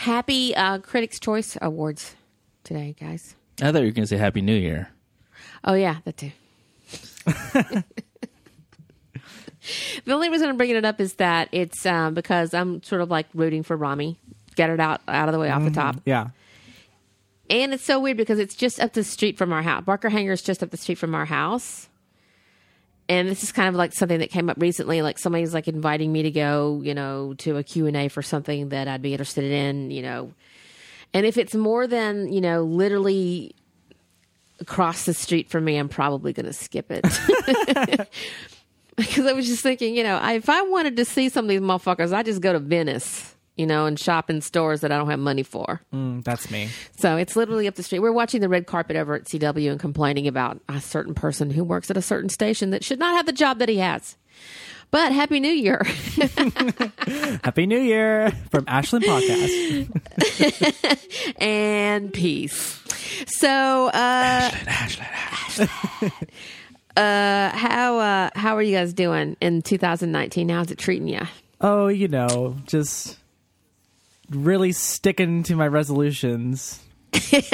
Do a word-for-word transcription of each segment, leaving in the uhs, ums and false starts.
Happy uh, Critics' Choice Awards today, guys. I thought you were going to say Happy New Year. Oh, yeah, that too. The only reason I'm bringing it up is that it's um, because I'm sort of like rooting for Rami. Get it out, out of the way, mm-hmm. off the top. Yeah. And it's so weird because it's just up the street from our house. Barker Hangar is just up the street from our house. And this is kind of like something that came up recently. Like somebody's like inviting me to go, you know, to a Q and A for something that I'd be interested in, you know. And if it's more than, you know, literally across the street from me, I'm probably going to skip it. Because I was just thinking, you know, I, if I wanted to see some of these motherfuckers, I just go to Venice, you know, and shop in stores that I don't have money for. Mm, that's me. So it's literally up the street. We're watching the red carpet over at C W and complaining about a certain person who works at a certain station that should not have the job that he has. But Happy New Year. Happy New Year from Ashland Podcast. And peace. So, uh, Ashland, Ashland, Ashland. Ashland. Uh, how, uh, how are you guys doing in two thousand nineteen? How's it treating you? Oh, you know, just really sticking to my resolutions. I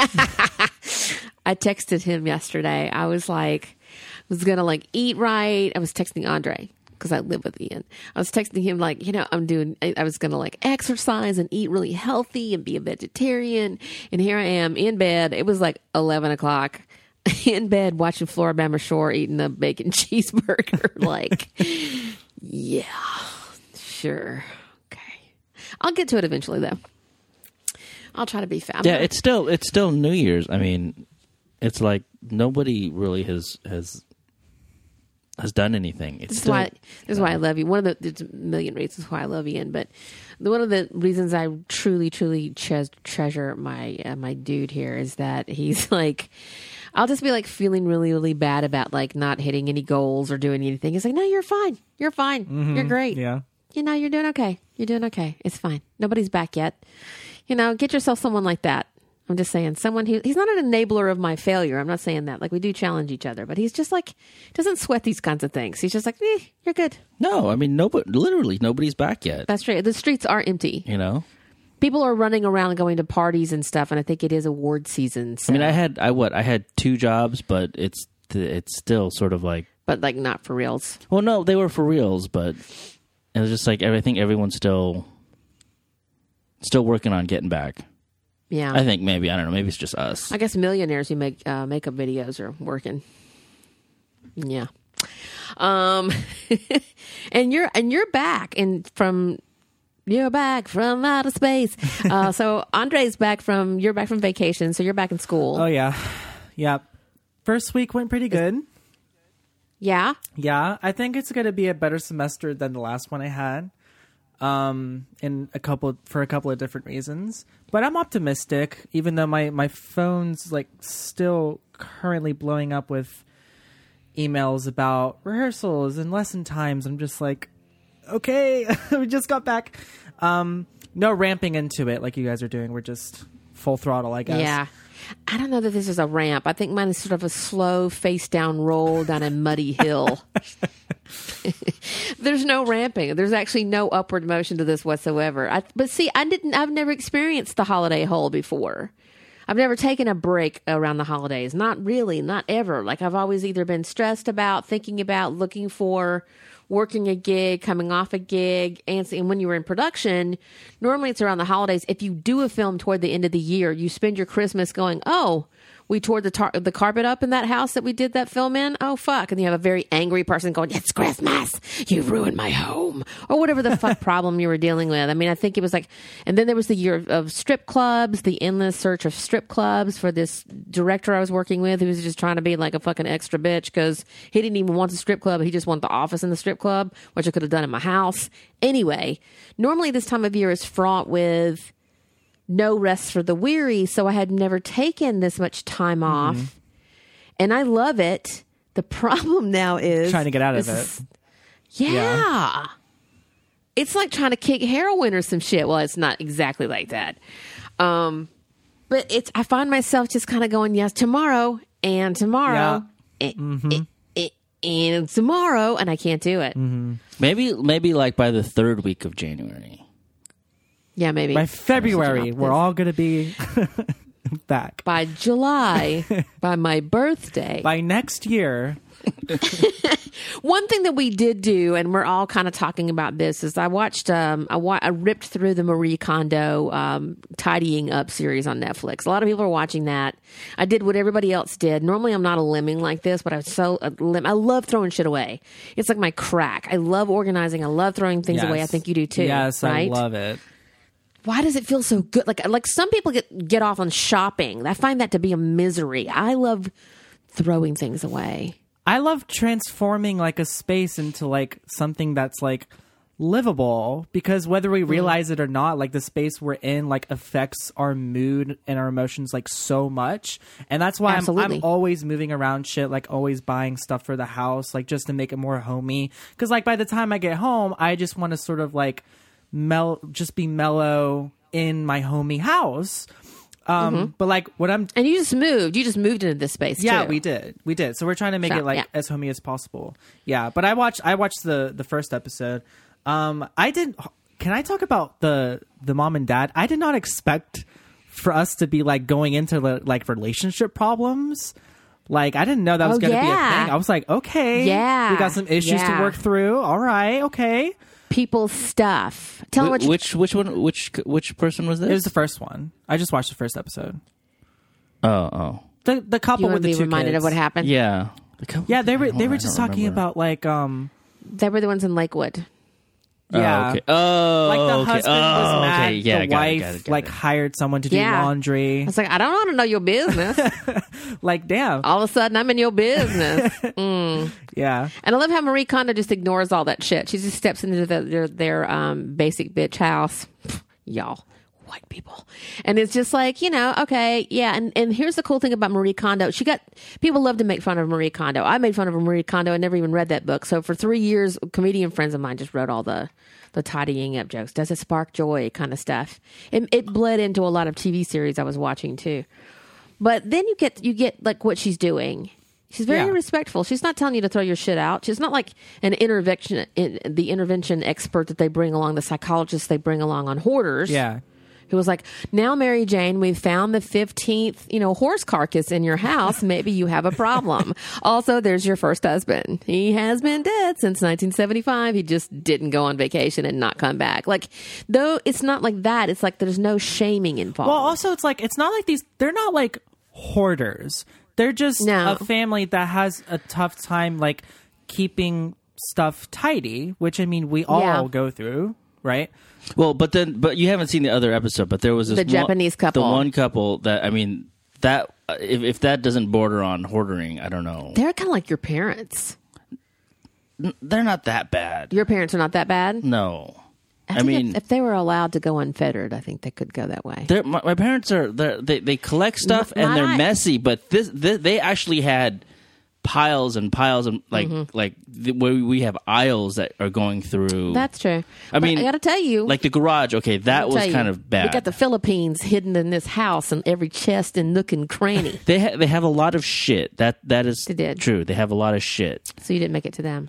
texted him yesterday. I was like, I was going to like eat right. I was texting Andre because I live with Ian. I was texting him like, you know, I'm doing, I, I was going to like exercise and eat really healthy and be a vegetarian. And here I am in bed. It was like eleven o'clock. In bed watching Floribama Shore eating a bacon cheeseburger. Like, yeah, sure. Okay. I'll get to it eventually, though. I'll try to be fat. Yeah, it's still it's still New Year's. I mean, it's like nobody really has has, has done anything. It's this still, is, why, this is why I love you. One of the there's a million reasons why I love Ian, but one of the reasons I truly, truly tre- treasure my uh, my dude here is that he's like... I'll just be like feeling really, really bad about like not hitting any goals or doing anything. It's like, no, you're fine. You're fine. Mm-hmm. You're great. Yeah. You know, you're doing okay. You're doing okay. It's fine. Nobody's back yet. You know, get yourself someone like that. I'm just saying someone who, he's not an enabler of my failure. I'm not saying that. Like we do challenge each other, but he's just like, doesn't sweat these kinds of things. He's just like, eh, you're good. No, I mean, nobody, literally nobody's back yet. That's right. The streets are empty. You know? People are running around and going to parties and stuff, and I think it is award season. So. I mean, I had I what I had two jobs, but it's it's still sort of like, but like not for reals. Well, no, they were for reals, but it was just like I think everyone's still still working on getting back. Yeah, I think maybe I don't know. Maybe it's just us. I guess millionaires who make uh, makeup videos are working. Yeah, um, and you're and you're back and from. You're back from outer space. Uh, so Andre's back from, you're back from vacation, so you're back in school. Oh, yeah. Yeah. First week went pretty good. Yeah? Yeah. I think it's going to be a better semester than the last one I had um, in a couple for a couple of different reasons. But I'm optimistic, even though my, my phone's like still currently blowing up with emails about rehearsals and lesson times. I'm just like... Okay, we just got back. Um, no ramping into it like you guys are doing. We're just full throttle, I guess. Yeah. I don't know that this is a ramp. I think mine is sort of a slow face down roll down a muddy hill. There's no ramping. There's actually no upward motion to this whatsoever. I, but see, I didn't. I've never experienced the holiday hole before. I've never taken a break around the holidays. Not really, not ever. Like I've always either been stressed about, thinking about, looking for, working a gig, coming off a gig. And, and when you were in production, normally it's around the holidays. If you do a film toward the end of the year, you spend your Christmas going, oh, we tore the tar- the carpet up in that house that we did that film in. Oh, fuck. And you have a very angry person going, it's Christmas. You ruined my home. Or whatever the fuck problem you were dealing with. I mean, I think it was like, and then there was the year of, of strip clubs, the endless search of strip clubs for this director I was working with who was just trying to be like a fucking extra bitch because he didn't even want the strip club. He just wanted the office in the strip club, which I could have done in my house. Anyway, normally this time of year is fraught with no rest for the weary, so I had never taken this much time off, mm-hmm. and I love it. The problem now is... Trying to get out of it. Yeah. yeah. It's like trying to kick heroin or some shit. Well, it's not exactly like that. Um, but it's. I find myself just kind of going, yes, tomorrow, and tomorrow, yeah. and, mm-hmm. and, and tomorrow, and I can't do it. Mm-hmm. Maybe, maybe like by the third week of January... Yeah, maybe. By February, we're all going to be back. By July, by my birthday. By next year. One thing that we did do, and we're all kind of talking about this, is I watched, um, I, wa- I ripped through the Marie Kondo um, tidying up series on Netflix. A lot of people are watching that. I did what everybody else did. Normally, I'm not a lemming like this, but I was so a lim- I love throwing shit away. It's like my crack. I love organizing. I love throwing things yes. away. I think you do too. Yes, right? I love it. Why does it feel so good? Like, like some people get get off on shopping. I find that to be a misery. I love throwing things away. I love transforming like a space into like something that's like livable, because whether we realize it or not, like the space we're in like affects our mood and our emotions like so much. And that's why I'm, I'm always moving around shit, like always buying stuff for the house, like just to make it more homey. Because like by the time I get home, I just want to sort of like mel- just be mellow in my homey house. Um, mm-hmm. But like what I'm and you just moved, you just moved into this space. Yeah, too. we did, we did. So we're trying to make so, it like yeah. as homey as possible. Yeah, but I watched, I watched the the first episode. Um, I didn't. Can I talk about the the mom and dad? I did not expect for us to be like going into like relationship problems. Like I didn't know that was oh, going to yeah. be a thing. I was like, okay, yeah, we got some issues yeah. to work through. All right, okay. People's stuff. Tell Wh- them what you- which which one which which person was this? It was the first one. I just watched the first episode. Oh, oh. The the couple with the two reminded kids. Of what happened. Yeah. The yeah, they were they were just talking remember. About like um they were the ones in Lakewood. Yeah. Oh, okay. oh like the okay. husband oh, was mad. Okay. Yeah, the wife it, got it, got like it. hired someone to do yeah. laundry. I was like, I don't want to know your business. Like, damn. All of a sudden, I'm in your business. Mm. Yeah. And I love how Marie Kondo just ignores all that shit. She just steps into the, their their um, basic bitch house, y'all. White people. And it's just like, you know, okay, yeah. And and here's the cool thing about Marie Kondo. She got, people love to make fun of Marie Kondo. I made fun of Marie Kondo. I never even read that book. So for three years, comedian friends of mine just wrote all the, the tidying up jokes. Does it spark joy kind of stuff? And it bled into a lot of T V series I was watching too. But then you get, you get like what she's doing. She's very yeah. respectful. She's not telling you to throw your shit out. She's not like an intervention, in, the intervention expert that they bring along, the psychologist they bring along on Hoarders. Yeah. Who was like, now, Mary Jane, we've found the fifteenth, you know, horse carcass in your house. Maybe you have a problem. Also, there's your first husband. He has been dead since nineteen seventy-five. He just didn't go on vacation and not come back. Like, though, it's not like that. It's like there's no shaming involved. Well, also, it's like, it's not like these, they're not like hoarders. They're just no. a family that has a tough time, like, keeping stuff tidy, which, I mean, we all yeah. go through. Right. Well, but then, but you haven't seen the other episode, but there was this the Japanese one, couple, the one couple that, I mean, that if, if that doesn't border on hoarding, I don't know. They're kind of like your parents. N- they're not that bad. Your parents are not that bad. No, I, I think mean, if, if they were allowed to go unfettered, I think they could go that way. My, my parents are they they collect stuff my, and they're my, messy, but this, this they actually had piles and piles and like mm-hmm. like the way we have aisles that are going through. That's true. I mean, but I gotta tell you, like the garage. Okay, that was kind you, of bad. We got the Philippines hidden in this house, and every chest and nook and cranny. they ha- they have a lot of shit. That that is they did. true. They have a lot of shit. So you didn't make it to them.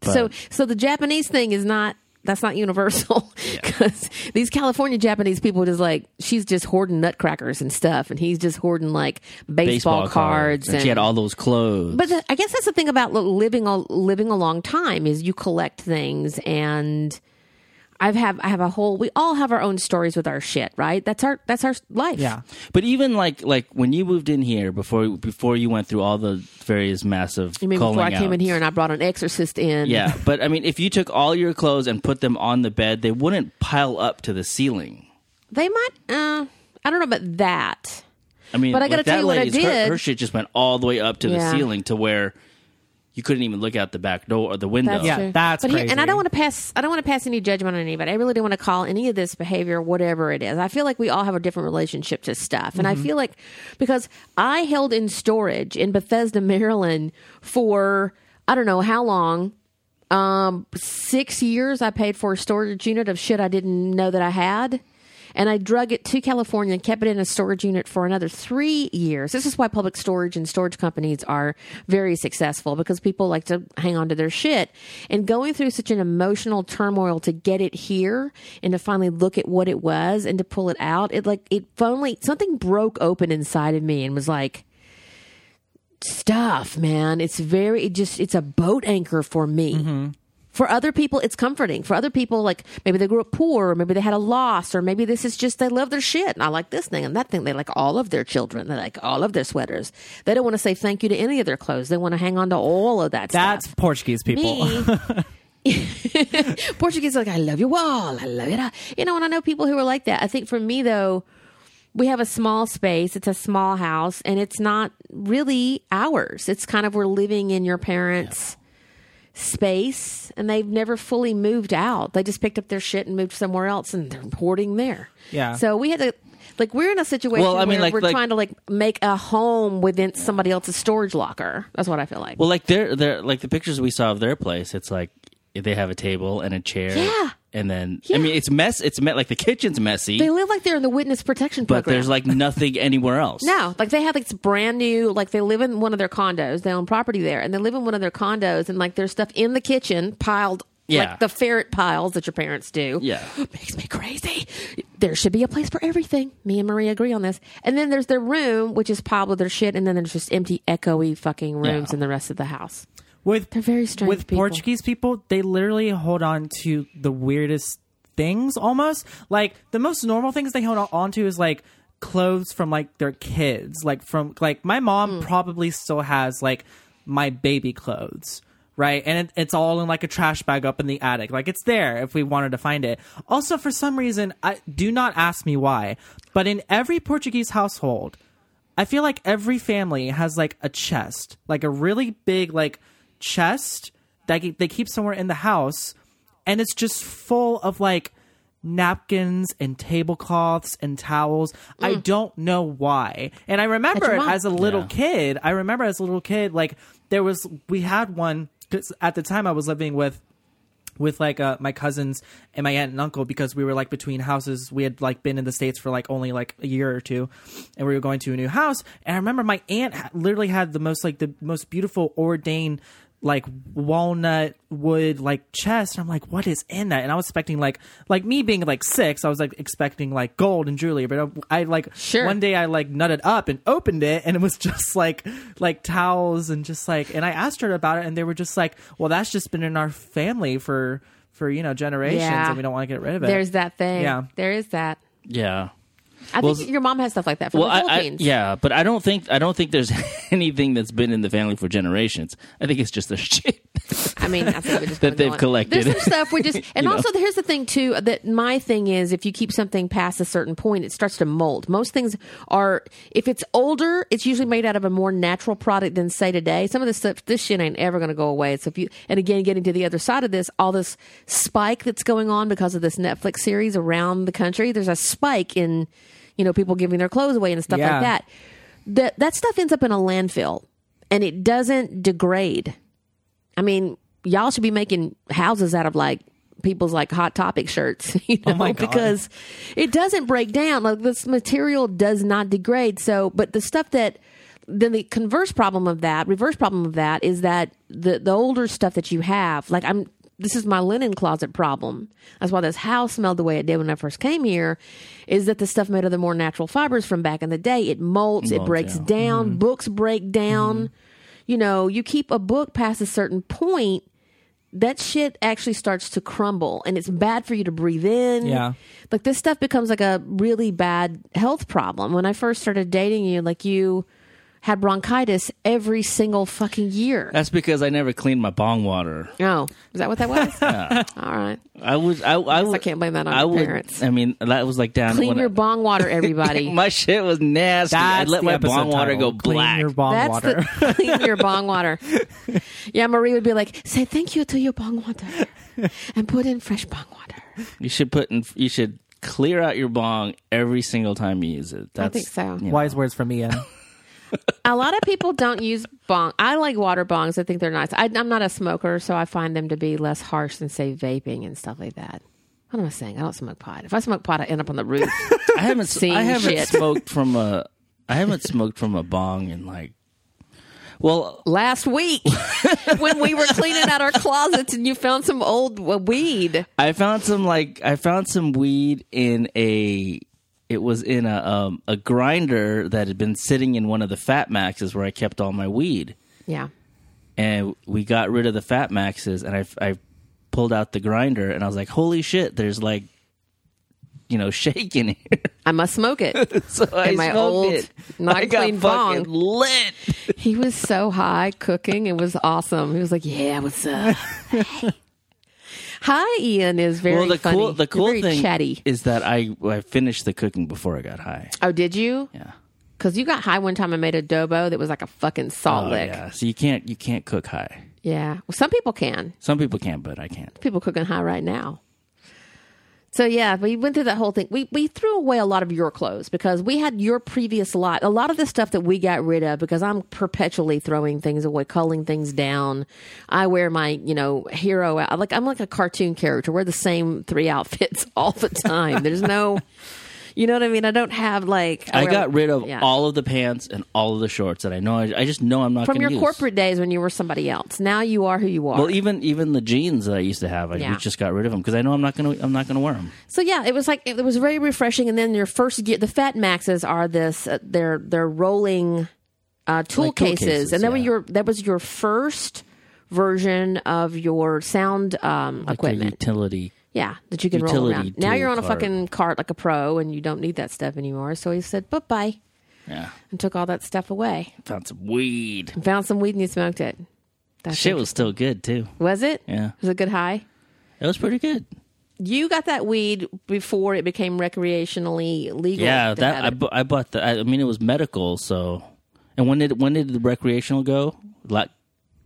But. So so the Japanese thing is not. That's not universal, because yeah. these California Japanese people just like, she's just hoarding nutcrackers and stuff, and he's just hoarding like baseball, baseball cards. And, and she had all those clothes. But the, I guess that's the thing about living a, living a long time is you collect things, and I've have I have a whole. We all have our own stories with our shit, right? That's our that's our life. Yeah. But even like like when you moved in here before before you went through all the various massive. You mean before I outs. came in here and I brought an exorcist in? Yeah, but I mean, if you took all your clothes and put them on the bed, they wouldn't pile up to the ceiling. They might. Uh, I don't know about that. I mean, but I got to tell you what I did. Her, her shit just went all the way up to yeah. the ceiling to where. You couldn't even look out the back door or the window. That's yeah, true. that's but crazy. Here, and I don't want to pass. I don't want to pass any judgment on anybody. I really don't want to call any of this behavior whatever it is. I feel like we all have a different relationship to stuff, and mm-hmm. I feel like because I held in storage in Bethesda, Maryland, for I don't know how long, um, six years. I paid for a storage unit of shit I didn't know that I had. and I drug it to California and kept it in a storage unit for another three years. This is why public storage and storage companies are very successful, because people like to hang on to their shit. And going through such an emotional turmoil to get it here and to finally look at what it was and to pull it out, it like it finally something broke open inside of me and was like, stuff, man. It's very it just it's a boat anchor for me. Mm-hmm. For other people, it's comforting. For other people, like maybe they grew up poor, or maybe they had a loss, or maybe this is just they love their shit. And I like this thing and that thing. They like all of their children. They like all of their sweaters. They don't want to say thank you to any of their clothes. They want to hang on to all of that That's stuff. That's Portuguese people. Me, Portuguese are like, I love your wall. I love it. You know, and I know people who are like that. I think for me, though, we have a small space. It's a small house, and it's not really ours. It's kind of we're living in your parents' yeah. space, and they've never fully moved out. They just picked up their shit and moved somewhere else, and they're hoarding there. Yeah. So we had to, like, we're in a situation well, I mean, where like, we're like, trying to like make a home within somebody else's storage locker. That's what I feel like. Well, like they're they're like the pictures we saw of their place. It's like they have a table and a chair. Yeah. And then, yeah. I mean, it's mess. It's me- like the kitchen's messy. They live like they're in the witness protection program. But there's like nothing anywhere else. No, like they have like this brand new, like they live in one of their condos. They own property there, and they live in one of their condos, and like there's stuff in the kitchen piled, yeah. like the ferret piles that your parents do. Yeah, makes me crazy. There should be a place for everything. Me and Marie agree on this. And then there's their room, which is piled with their shit, and then there's just empty, echoey fucking rooms yeah. in the rest of the house. With, They're very strange with people. Portuguese people, they literally hold on to the weirdest things almost. Like, the most normal things they hold on to is, like, clothes from, like, their kids. Like, from, like, my mom mm. probably still has, like, my baby clothes, right? And it, it's all in, like, a trash bag up in the attic. Like, it's there if we wanted to find it. Also, for some reason, I, do not ask me why, but in every Portuguese household, I feel like every family has, like, a chest. Like, a really big, like... chest that they keep somewhere in the house, and it's just full of like napkins and tablecloths and towels. Mm. I don't know why. And I remember as a little yeah. kid, I remember as a little kid, like there was, we had one because at the time I was living with, with like uh, my cousins and my aunt and uncle, because we were like between houses. We had like been in the States for like only like a year or two, and we were going to a new house. And I remember my aunt literally had the most like the most beautiful ordained like walnut wood like chest, and I'm like, what is in that? And I was expecting like like me being like six, I was like expecting like gold and jewelry, but I, I like sure. one day I like nutted up and opened it, and it was just like like towels and just like, and I asked her about it, and they were just like, well, that's just been in our family for for you know generations, yeah. and we don't want to get rid of it. There's that thing. Yeah, there is that. Yeah. I well, think your mom has stuff like that from well, the Philippines. I, I, yeah, but I don't think I don't think there's anything that's been in the family for generations. I think it's just their shit. I mean, I think we just that they've going. collected. There's some stuff we just, and also know. Here's the thing too. That my thing is, if you keep something past a certain point, it starts to mold. Most things are, if it's older, it's usually made out of a more natural product than say today. Some of this stuff, this shit ain't ever going to go away. So if you, and again, getting to the other side of this, all this spike that's going on because of this Netflix series around the country. There's a spike in. You know, people giving their clothes away and stuff yeah. like that. That that stuff ends up in a landfill, and it doesn't degrade. I mean, y'all should be making houses out of like people's like Hot Topic shirts, you know, oh my God. Because it doesn't break down. Like this material does not degrade. So, but the stuff that then the converse problem of that, reverse problem of that is that the the older stuff that you have, like I'm. This is my linen closet problem. That's why this house smelled the way it did when I first came here, is that the stuff made of the more natural fibers from back in the day, it molts, it, molts, it breaks yeah. down, mm-hmm. books break down. Mm-hmm. You know, you keep a book past a certain point, that shit actually starts to crumble, and it's bad for you to breathe in. Yeah. Like this stuff becomes like a really bad health problem. When I first started dating you, like you... had bronchitis every single fucking year. That's because I never cleaned my bong water. Oh, is that what that was? Yeah. All right. I was. I. I, I, was, I can't blame that on I your would, parents. I mean, that was like down. Clean your I, bong water, everybody. My shit was nasty. That's I let my bong water title. go clean black. Your bong That's water. The, clean your bong water. Yeah, Marie would be like, "Say thank you to your bong water, and put in fresh bong water." You should put in. You should clear out your bong every single time you use it. That's, I think so. You know. Wise words from Ian. A lot of people don't use bong. I like water bongs. I think they're nice. I, I'm not a smoker, so I find them to be less harsh than, say, vaping and stuff like that. What am I saying? I don't smoke pot. If I smoke pot, I end up on the roof. I haven't. Seeing I haven't shit. smoked from a. I haven't smoked from a bong in like. Well, last week when we were cleaning out our closets and you found some old weed. I found some like I found some weed in a. It was in a um, a grinder that had been sitting in one of the Fat Maxes where I kept all my weed. Yeah. And we got rid of the Fat Maxes, and I, I pulled out the grinder, and I was like, holy shit, there's like, you know, shake in here. I must smoke it. So I in my old, it. not I clean bong. Lit. He was so high cooking. It was awesome. He was like, yeah, what's up? Hi, Ian is very well, the funny. Cool, the cool very thing chatty. Is that I, I finished the cooking before I got high. Oh, did you? Yeah. Because you got high one time and made adobo that was like a fucking salt oh, lick. Yeah, so you can't you can't cook high. Yeah, well, some people can. Some people can, but I can't. People cooking high right now. So yeah, we went through that whole thing. We we threw away a lot of your clothes because we had your previous lot. A lot of the stuff that we got rid of because I'm perpetually throwing things away, culling things down. I wear my you know hero out like I'm like a cartoon character. Wear the same three outfits all the time. There's no. You know what I mean? I don't have like... I, I got like, rid of yeah. all of the pants and all of the shorts that I know. I, I just know I'm not going to use. From your corporate days when you were somebody else. Now you are who you are. Well, even even the jeans that I used to have, I yeah. just got rid of them because I know I'm not going to I'm not going to wear them. So yeah, it was like it was very refreshing. And then your first gear, the Fat Maxes are this uh, they're they're rolling uh, tool, like tool cases. cases, and that yeah. was your that was your first version of your sound um, like equipment. A utility. Yeah, that you can roll around. Now you're on a cart. fucking cart like a pro, and you don't need that stuff anymore. So he said, bye-bye. Yeah. And took all that stuff away. Found some weed. And found some weed, and you smoked it. That shit was still good, too. Was it? Yeah. Was it a good high? It was pretty good. You got that weed before it became recreationally legal. Yeah, that I, bu- I bought the... I mean, it was medical, so... And when did when did the recreational go? Like,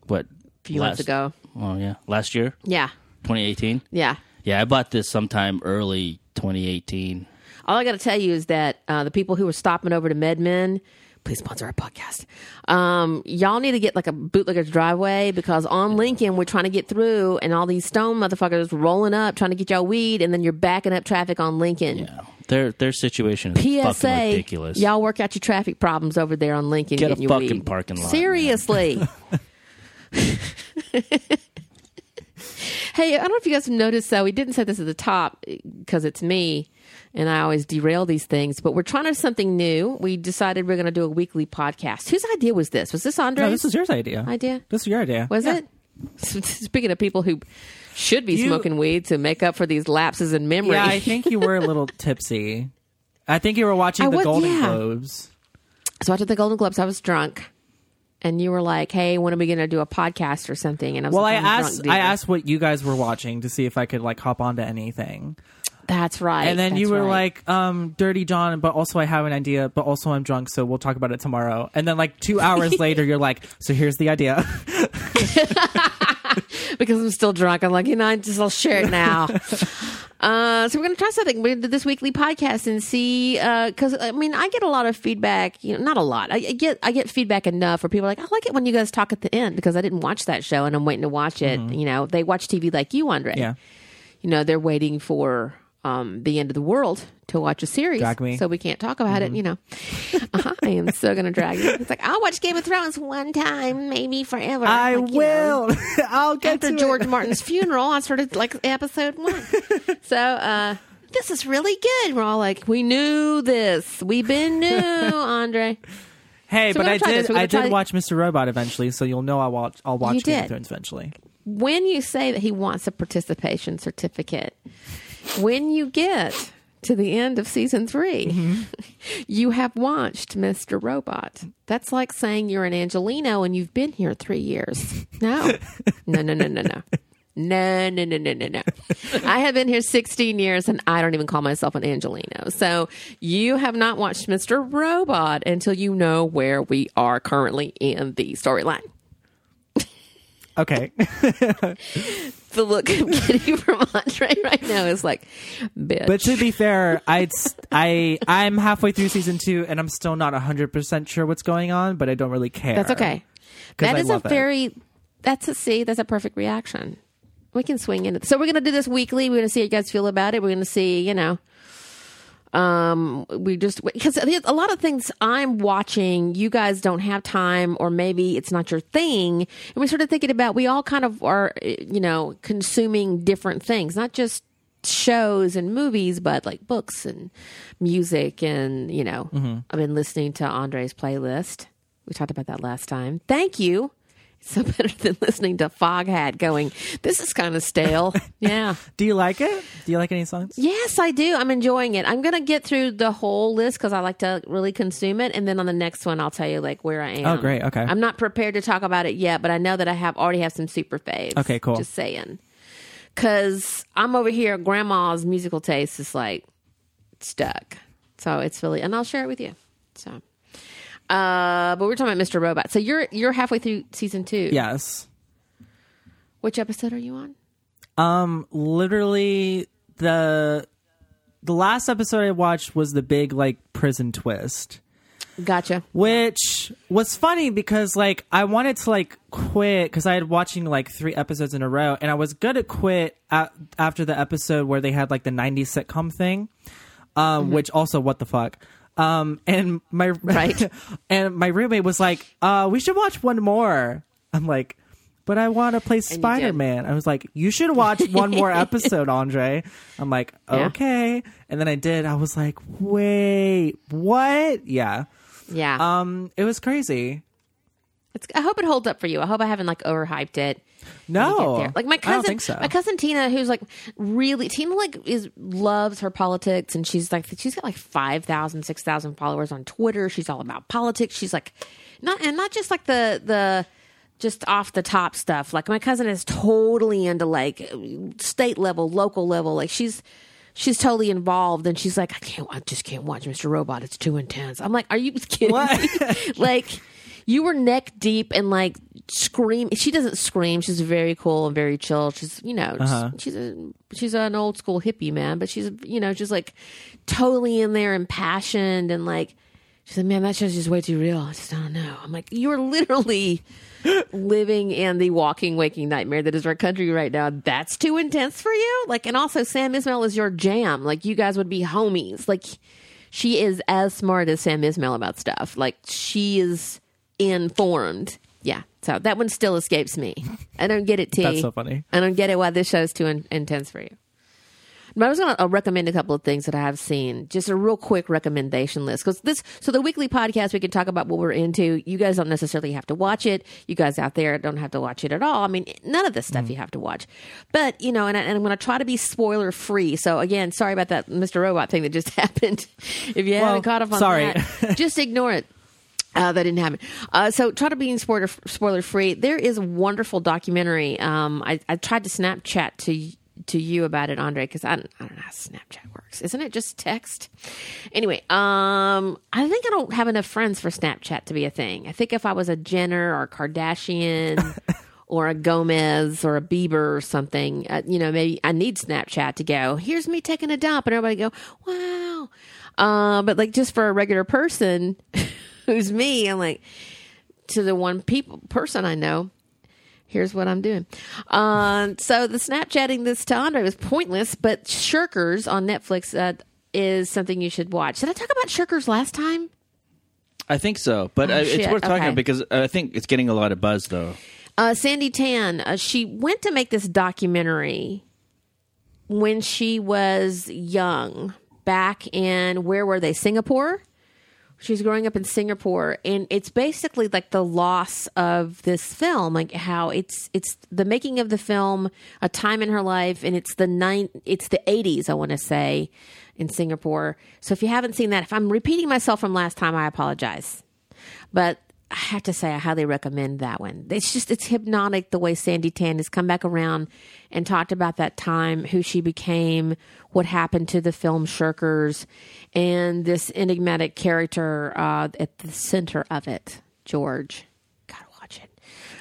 what? A few months ago. Oh, yeah. Last year? Yeah. twenty eighteen? Yeah. Yeah, I bought this sometime early twenty eighteen. All I got to tell you is that uh, the people who were stopping over to MedMen, please sponsor our podcast. Um, y'all need to get like a bootlegger's driveway because on Lincoln, we're trying to get through and all these stone motherfuckers rolling up trying to get y'all weed and then you're backing up traffic on Lincoln. Yeah, their their situation is P S A, fucking ridiculous. Y'all work out your traffic problems over there on Lincoln. Get a your fucking weed. Parking lot. Seriously. Hey, I don't know if you guys have noticed, though, we didn't say this at the top because it's me and I always derail these things, but we're trying to do something new. We decided we're going to do a weekly podcast. Whose idea was this? Was this Andre's? No, this is your idea. Idea? This is your idea. Was yeah. it? Speaking of people who should be you, smoking weed to make up for these lapses in memory. Yeah, I think you were a little tipsy. I think you were watching I the was, Golden yeah. Globes. So after the Golden Globes, I was drunk. And you were like, "Hey, when are we going to do a podcast or something?" And I was well, like, "Well, I asked, I asked what you guys were watching to see if I could like hop onto anything." That's right. And then you were right. like, um, "Dirty John," but also I have an idea, but also I'm drunk, so we'll talk about it tomorrow. And then like two hours later, you're like, "So here's the idea." Because I'm still drunk, I'm like, you know, I just I'll share it now. Uh, so we're going to try something. We're going to do this weekly podcast and see, because, uh, I mean, I get a lot of feedback, you know, not a lot. I, I get I get feedback enough where people are like, I like it when you guys talk at the end because I didn't watch that show and I'm waiting to watch it. Mm-hmm. You know, they watch T V like you, Andre. Yeah. You know, they're waiting for um, the end of the world to watch a series. Drag me. So we can't talk about mm-hmm. it, you know. uh-huh, I am so going to drag you. It's like, I'll watch Game of Thrones one time, maybe forever. I like, will. Know, I'll get after to George it. Martin's funeral, I started like episode one. So uh, this is really good. We're all like, we knew this. We've been new, Andre. Hey, so but I did I did watch Mister Robot eventually, so you'll know I'll watch, I'll watch Game of Thrones eventually. When you say that he wants a participation certificate, when you get to the end of season three, mm-hmm. you have watched Mister Robot. That's like saying you're an Angelino and you've been here three years. No, no, no, no, no, no. No, no, no, no, no, no. I have been here sixteen years and I don't even call myself an Angelino. So you have not watched Mister Robot until you know where we are currently in the storyline. Okay. The look I'm getting from Andre right now is like, bitch. But to be fair, I'd, I, I'm halfway through season two and I'm still not one hundred percent sure what's going on, but I don't really care. That's okay. That I is a very... It. That's a see, that's a perfect reaction. we can swing in. So we're going to do this weekly. We're going to see how you guys feel about it. We're going to see, you know, um, we just, because a lot of things I'm watching, you guys don't have time, or maybe it's not your thing. And we started thinking about, we all kind of are, you know, consuming different things, not just shows and movies, but like books and music. And, you know, mm-hmm. I've been listening to Andre's playlist. We talked about that last time. Thank you. So better than listening to Foghat going, this is kind of stale. Yeah. Do you like it? Do you like any songs? Yes, I do. I'm enjoying it. I'm going to get through the whole list because I like to really consume it. And then on the next one, I'll tell you like where I am. Oh, great. Okay. I'm not prepared to talk about it yet, but I know that I have already have some super faves. Okay, cool. Just saying. Because I'm over here. Grandma's musical taste is like stuck. So it's really, and I'll share it with you. So. Uh, but we're talking about Mister Robot. So you're you're halfway through season two. Yes. Which episode are you on? Um, literally the the last episode I watched was the big like prison twist. Gotcha. Which was funny because like I wanted to like quit because I had watching like three episodes in a row, and I was gonna quit at, after the episode where they had like the nineties sitcom thing, um, mm-hmm. which also what the fuck. Um, and my, right. and my roommate was like, uh, we should watch one more. I'm like, but I want to play Spider-Man. I was like, you should watch one more episode, Andre. I'm like, okay. Yeah. And then I did. I was like, wait, what? Yeah. Yeah. Um, it was crazy. It's, I hope it holds up for you. I hope I haven't like overhyped it. No, like my cousin, I don't think so. My cousin Tina, who's like really Tina, like is loves her politics, and she's like she's got like five thousand, six thousand followers on Twitter. She's all about politics. She's like not and not just like the the just off the top stuff. Like my cousin is totally into like state level, local level. Like she's she's totally involved, and she's like I can't, I just can't watch Mister Robot. It's too intense. I'm like, are you kidding what? me? Like. You were neck deep and like scream. She doesn't scream. She's very cool and very chill. She's, you know, uh-huh. she's a, she's an old school hippie, man. But she's, you know, just like totally in there, impassioned, and like she said, man, that show's just way too real. I just don't know. I'm like, you are literally living in the walking, waking nightmare that is our country right now. That's too intense for you. Like, and also Sam Esmail is your jam. Like, you guys would be homies. Like, she is as smart as Sam Esmail about stuff. Like, she is. Informed. Yeah. So that one still escapes me. I don't get it, T. That's so funny. I don't get it why this show is too in- intense for you. But I was going to recommend a couple of things that I have seen. Just a real quick recommendation list. Because this, so the weekly podcast, we can talk about what we're into. You guys don't necessarily have to watch it. You guys out there don't have to watch it at all. I mean, none of this stuff mm. you have to watch. But, you know, and, I, and I'm going to try to be spoiler free. So again, sorry about that Mister Robot thing that just happened. If you well, haven't caught up on sorry. that, just ignore it. Uh, that didn't happen. Uh, so try to be spoiler spoiler free. There is a wonderful documentary. Um, I, I tried to Snapchat to to you about it, Andre, because I, I don't know how Snapchat works. Isn't it just text? Anyway, um, I think I don't have enough friends for Snapchat to be a thing. I think if I was a Jenner or a Kardashian or a Gomez or a Bieber or something, uh, you know, maybe I need Snapchat to go, here's me taking a dump, and everybody go, wow. Uh, but like just for a regular person... Who's me? I'm like, to the one people person I know, here's what I'm doing. Um, so the Snapchatting this to Andre was pointless, but Shirkers on Netflix uh, is something you should watch. Did I talk about Shirkers last time? I think so, but oh, I, it's worth talking okay. about because I think it's getting a lot of buzz, though. Uh, Sandy Tan, uh, she went to make this documentary when she was young, back in, where were they, Singapore? She's growing up in Singapore, and it's basically like the loss of this film, like how it's it's the making of the film, a time in her life, and it's the nine, it's the eighties, I want to say, in Singapore. So if you haven't seen that, if I'm repeating myself from last time, I apologize, but I have to say I highly recommend that one. It's just it's hypnotic the way Sandy Tan has come back around and talked about that time, who she became, what happened to the film Shirkers, and this enigmatic character uh, at the center of it, George. Gotta watch it.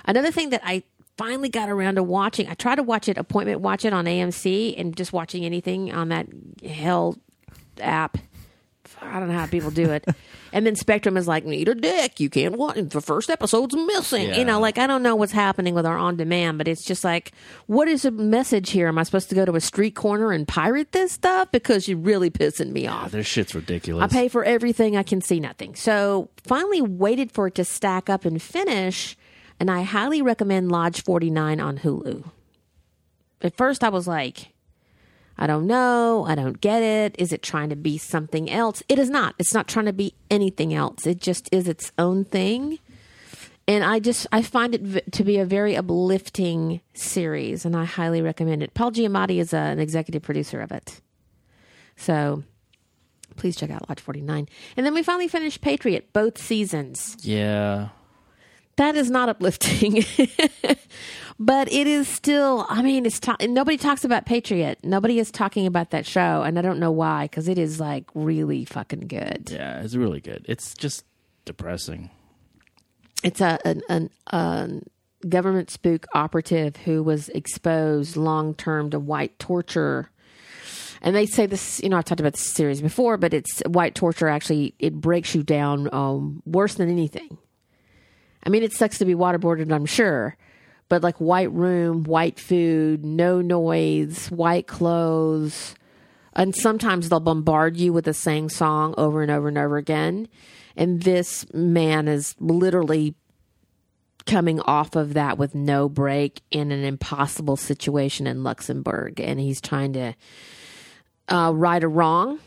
Another thing that I finally got around to watching, I tried to watch it, appointment watch it on A M C, and just watching anything on that hell app I don't know how people do it. And then Spectrum is like, need a dick. You can't watch it. The first episode's missing. Yeah. You know, like, I don't know what's happening with our on-demand, but it's just like, what is the message here? Am I supposed to go to a street corner and pirate this stuff? Because you're really pissing me off. Yeah, this shit's ridiculous. I pay for everything. I can see nothing. So finally waited for it to stack up and finish, and I highly recommend Lodge forty-nine on Hulu. At first I was like... I don't know. I don't get it. Is it trying to be something else? It is not. It's not trying to be anything else. It just is its own thing. And I just, I find it v- to be a very uplifting series, and I highly recommend it. Paul Giamatti is a, an executive producer of it. So please check out Lodge forty-nine. And then we finally finished Patriot, both seasons. Yeah. That is not uplifting, but it is still, I mean, it's to- nobody talks about Patriot. Nobody is talking about that show, and I don't know why, because it is, like, really fucking good. Yeah, it's really good. It's just depressing. It's a an, an, an government spook operative who was exposed long-term to white torture. And they say this, you know, I've talked about this series before, but it's white torture actually, it breaks you down um, worse than anything. I mean, it sucks to be waterboarded, I'm sure, but like white room, white food, no noise, white clothes, and sometimes they'll bombard you with the same song over and over and over again. And this man is literally coming off of that with no break in an impossible situation in Luxembourg, and he's trying to uh, right a wrong,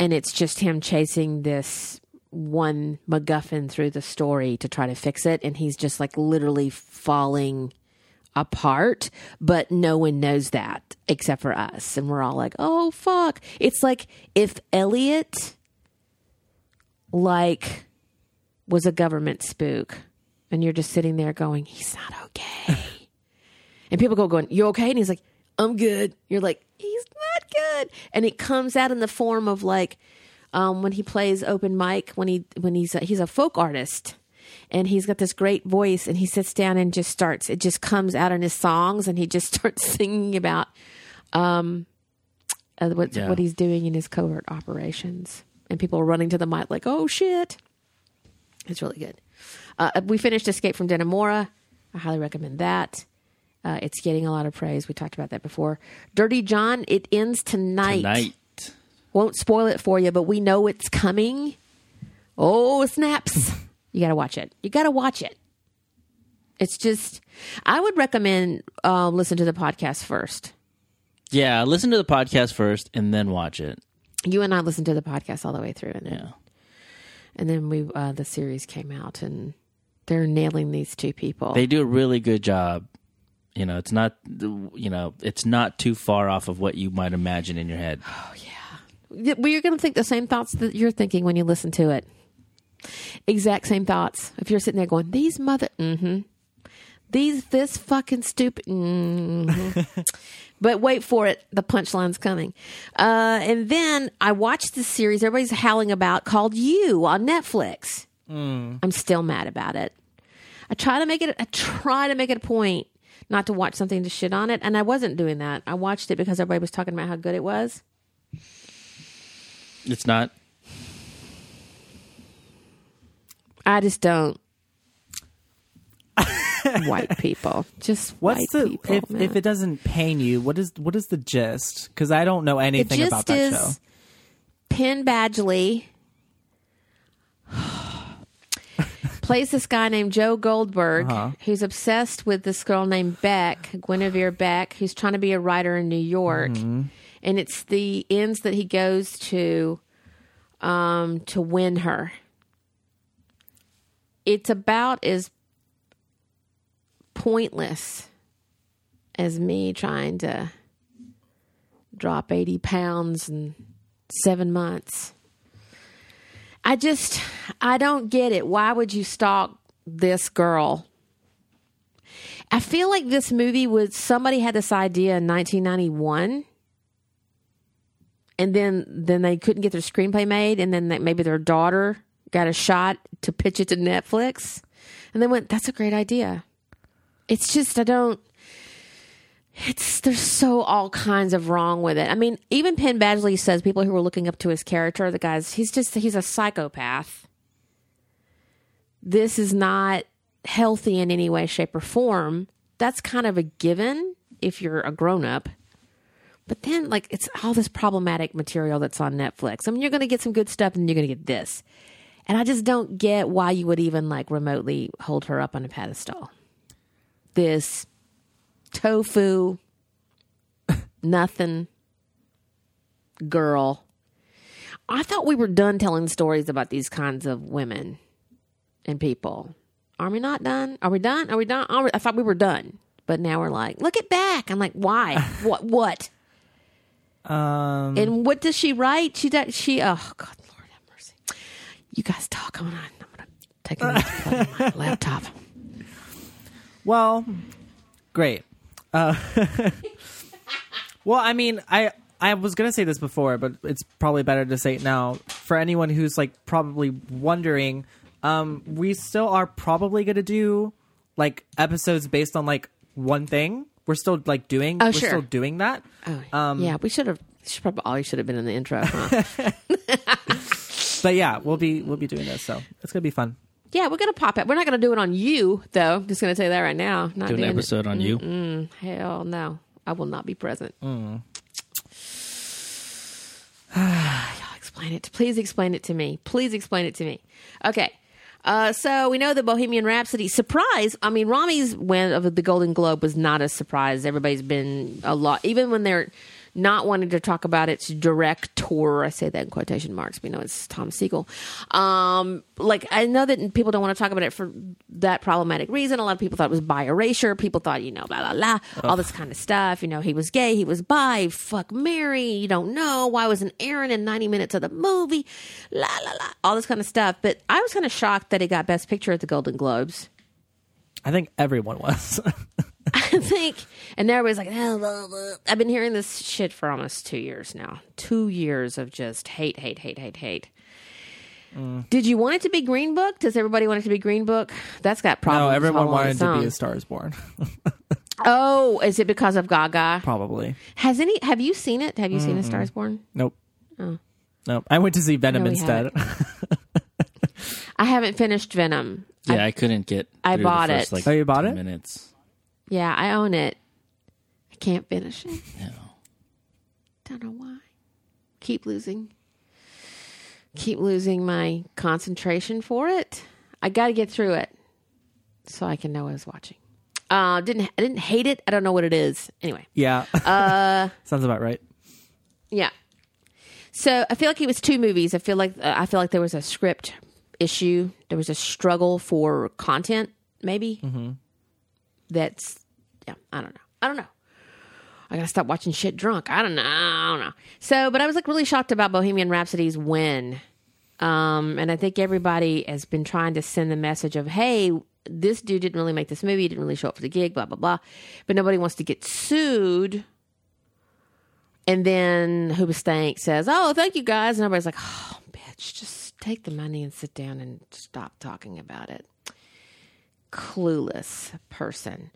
and it's just him chasing this one MacGuffin through the story to try to fix it, and he's just like literally falling apart, but no one knows that except for us, and we're all like, oh fuck. It's like if Elliot like was a government spook, and you're just sitting there going, he's not okay, and people go going, you okay? And he's like, I'm good. You're like, he's not good. And it comes out in the form of like, Um, when he plays open mic, when he when he's a, he's a folk artist, and he's got this great voice, and he sits down and just starts. It just comes out in his songs, and he just starts singing about um, uh, what yeah. what he's doing in his covert operations, and people are running to the mic like, "Oh shit!" It's really good. Uh, we finished Escape from Denimora. I highly recommend that. Uh, it's getting a lot of praise. We talked about that before. Dirty John. It ends tonight. Tonight. Won't spoil it for you, but we know it's coming. Oh, snaps. You got to watch it. You got to watch it. It's just, I would recommend uh, listen to the podcast first. Yeah, listen to the podcast first and then watch it. You and I listened to the podcast all the way through. And then, yeah. And then we uh, the series came out, and they're nailing these two people. They do a really good job. You know, it's not, you know, it's not too far off of what you might imagine in your head. Oh, yeah. Well, you're going to think the same thoughts that you're thinking when you listen to it. Exact same thoughts. If you're sitting there going, these mother... Mm-hmm. These, this fucking stupid... Mm-hmm. But wait for it. The punchline's coming. Uh, and then I watched this series everybody's howling about called You on Netflix. Mm. I'm still mad about it. I try to make it... I try to make it a point not to watch something to shit on it. And I wasn't doing that. I watched it because everybody was talking about how good it was. It's not. I just don't. White people, just what's white the, people. If, if it doesn't pain you, what is what is the gist? Because I don't know anything the gist about that is show. Penn Badgley plays this guy named Joe Goldberg, uh-huh. who's obsessed with this girl named Beck, Guinevere Beck, who's trying to be a writer in New York. Mm-hmm. And it's the ends that he goes to um, to win her. It's about as pointless as me trying to drop eighty pounds in seven months. I just, I don't get it. Why would you stalk this girl? I feel like this movie was, somebody had this idea in nineteen ninety-one. And then, then they couldn't get their screenplay made, and then they, maybe their daughter got a shot to pitch it to Netflix, and they went, "That's a great idea." It's just I don't. It's there's so all kinds of wrong with it. I mean, even Penn Badgley says people who were looking up to his character, the guys, he's just, he's a psychopath. This is not healthy in any way, shape, or form. That's kind of a given if you're a grown-up. But then, like, it's all this problematic material that's on Netflix. I mean, you're going to get some good stuff, and you're going to get this. And I just don't get why you would even, like, remotely hold her up on a pedestal. This tofu, nothing, girl. I thought we were done telling stories about these kinds of women and people. Are we not done? Are we done? Are we done? Are we, I thought we were done. But now we're like, look at back. I'm like, why? What? What? Um, and what does she write? She does. She, oh, God, Lord have mercy. You guys talk on. I'm going to take a minute to plug in my laptop. Well, great. Uh, well, I mean, I, I was going to say this before, but it's probably better to say it now. For anyone who's like probably wondering, um, we still are probably going to do like episodes based on like one thing. We're still like doing. Oh, we're sure. still doing that. Oh, um, yeah, we should have. Should probably always should have been in the intro. Huh? But yeah, we'll be we'll be doing this, so it's gonna be fun. Yeah, we're gonna pop it. We're not gonna do it on you though. Just gonna tell you that right now. Not do an episode it. on you. Mm-mm, hell no, I will not be present. Mm. Y'all explain it. Please explain it to me. Please explain it to me. Okay. Uh, so we know the Bohemian Rhapsody surprise. I mean, Rami's win of the Golden Globe was not a surprise. Everybody's been a lot, even when they're not wanting to talk about its director. I say that in quotation marks. We know it's Tom Siegel. Um, like I know that people don't want to talk about it for that problematic reason. A lot of people thought it was bi erasure. People thought, you know, blah blah blah, Ugh. all this kind of stuff. You know, he was gay, he was bi. Fuck Mary. You don't know why wasn't Aaron in ninety minutes of the movie? La la la. All this kind of stuff. But I was kind of shocked that it got Best Picture at the Golden Globes. I think everyone was. I think, and everybody's like, oh, blah, blah. I've been hearing this shit for almost two years now. Two years of just hate, hate, hate, hate, hate. Mm. Did you want it to be Green Book? Does everybody want it to be Green Book? That's got problems. No, everyone wanted to be A Star is Born. Oh, is it because of Gaga? Probably. Has any? Have you seen it? Have you mm-hmm. seen A Star is Born? Nope. Oh. Nope. I went to see Venom no, instead. Haven't. I haven't finished Venom. Yeah, I, I couldn't get. I bought the first, it. Like, oh, you bought it? Minutes. Yeah, I own it. I can't finish it. No. Don't know why. Keep losing. Keep losing my concentration for it. I got to get through it so I can know I was watching. Uh, didn't I didn't hate it. I don't know what it is. Anyway. Yeah. Uh, sounds about right. Yeah. So I feel like it was two movies. I feel like uh, I feel like there was a script issue. There was a struggle for content, maybe. Mm-hmm. That's, yeah, I don't know. I don't know. I gotta stop watching shit drunk. I don't know. I don't know. So, but I was like really shocked about Bohemian Rhapsody's win. Um, and I think everybody has been trying to send the message of, hey, this dude didn't really make this movie. He didn't really show up for the gig, blah, blah, blah. But nobody wants to get sued. And then Hoobastank says, oh, thank you guys. And everybody's like, oh, bitch, just take the money and sit down and stop talking about it. Clueless person.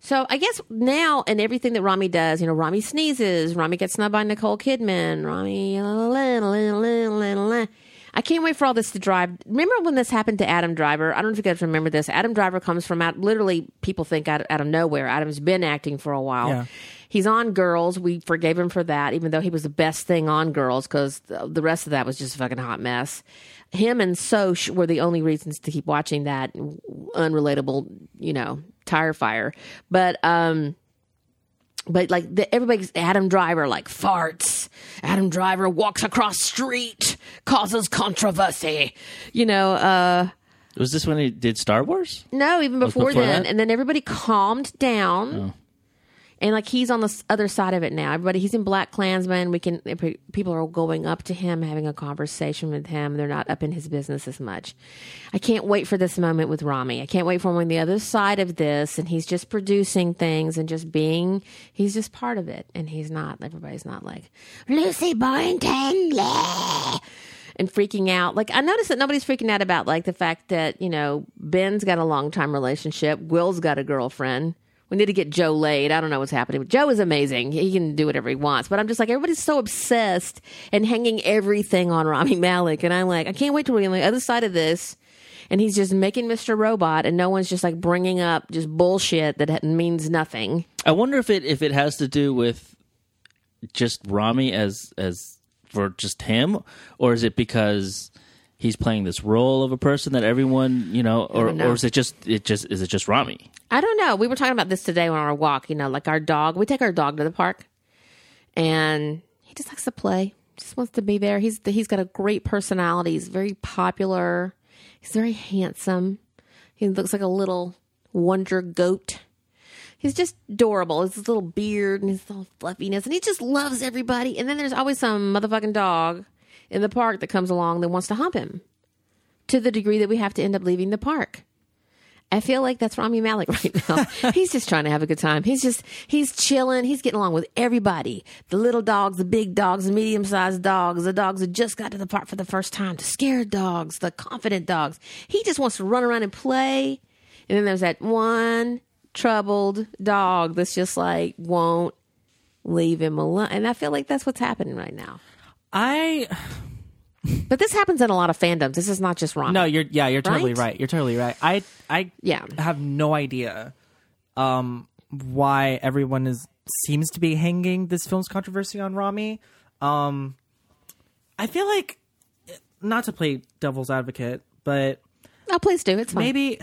So I guess now in everything that Rami does, you know, Rami sneezes, Rami gets snubbed by Nicole Kidman, Rami, la, la, la, la, la, la. I can't wait for all this to drive. Remember when this happened to Adam Driver? I don't know if you guys remember this. Adam Driver comes from out, literally people think out, out of nowhere. Adam's been acting for a while. Yeah. He's on Girls. We forgave him for that, even though he was the best thing on Girls because the rest of that was just a fucking hot mess. Him and Soch were the only reasons to keep watching that unrelatable, you know, tire fire. But, um, but like the, everybody's Adam Driver like farts. Adam Driver walks across street, causes controversy. You know. Uh, was this when he did Star Wars? No, even before, before then. That? And then everybody calmed down. Oh. And like he's on the other side of it now. Everybody, he's in Black Klansman. We can people are going up to him, having a conversation with him. They're not up in his business as much. I can't wait for this moment with Rami. I can't wait for him on the other side of this, and he's just producing things and just being. He's just part of it, and he's not. Everybody's not like Lucy Boynton and freaking out. Like I noticed that nobody's freaking out about like the fact that you know Ben's got a long time relationship, Will's got a girlfriend. We need to get Joe laid. I don't know what's happening. Joe is amazing. He can do whatever he wants. But I'm just like, everybody's so obsessed and hanging everything on Rami Malek. And I'm like, I can't wait till we're on the other side of this. And he's just making Mister Robot, and no one's just like bringing up just bullshit that means nothing. I wonder if it if it has to do with just Rami as as for just him, or is it because he's playing this role of a person that everyone, you know, or, know. or is it just it just is it just Rami? I don't know. We were talking about this today on our walk. You know, like our dog. We take our dog to the park, and he just likes to play. Just wants to be there. He's he's got a great personality. He's very popular. He's very handsome. He looks like a little wonder goat. He's just adorable. It's his little beard and his little fluffiness. And he just loves everybody. And then there's always some motherfucking dog in the park that comes along that wants to hump him. To the degree that we have to end up leaving the park. I feel like that's Rami Malek right now. He's just trying to have a good time. He's just, he's chilling. He's getting along with everybody. The little dogs, the big dogs, the medium-sized dogs, the dogs that just got to the park for the first time, the scared dogs, the confident dogs. He just wants to run around and play. And then there's that one troubled dog that's just like, won't leave him alone. And I feel like that's what's happening right now. I... But this happens in a lot of fandoms. This is not just Rami. No, you're yeah, you're totally right. right. You're totally right. I I yeah. have no idea um, why everyone is seems to be hanging this film's controversy on Rami. Um, I feel like, not to play devil's advocate, but oh, please do. It's fine. Maybe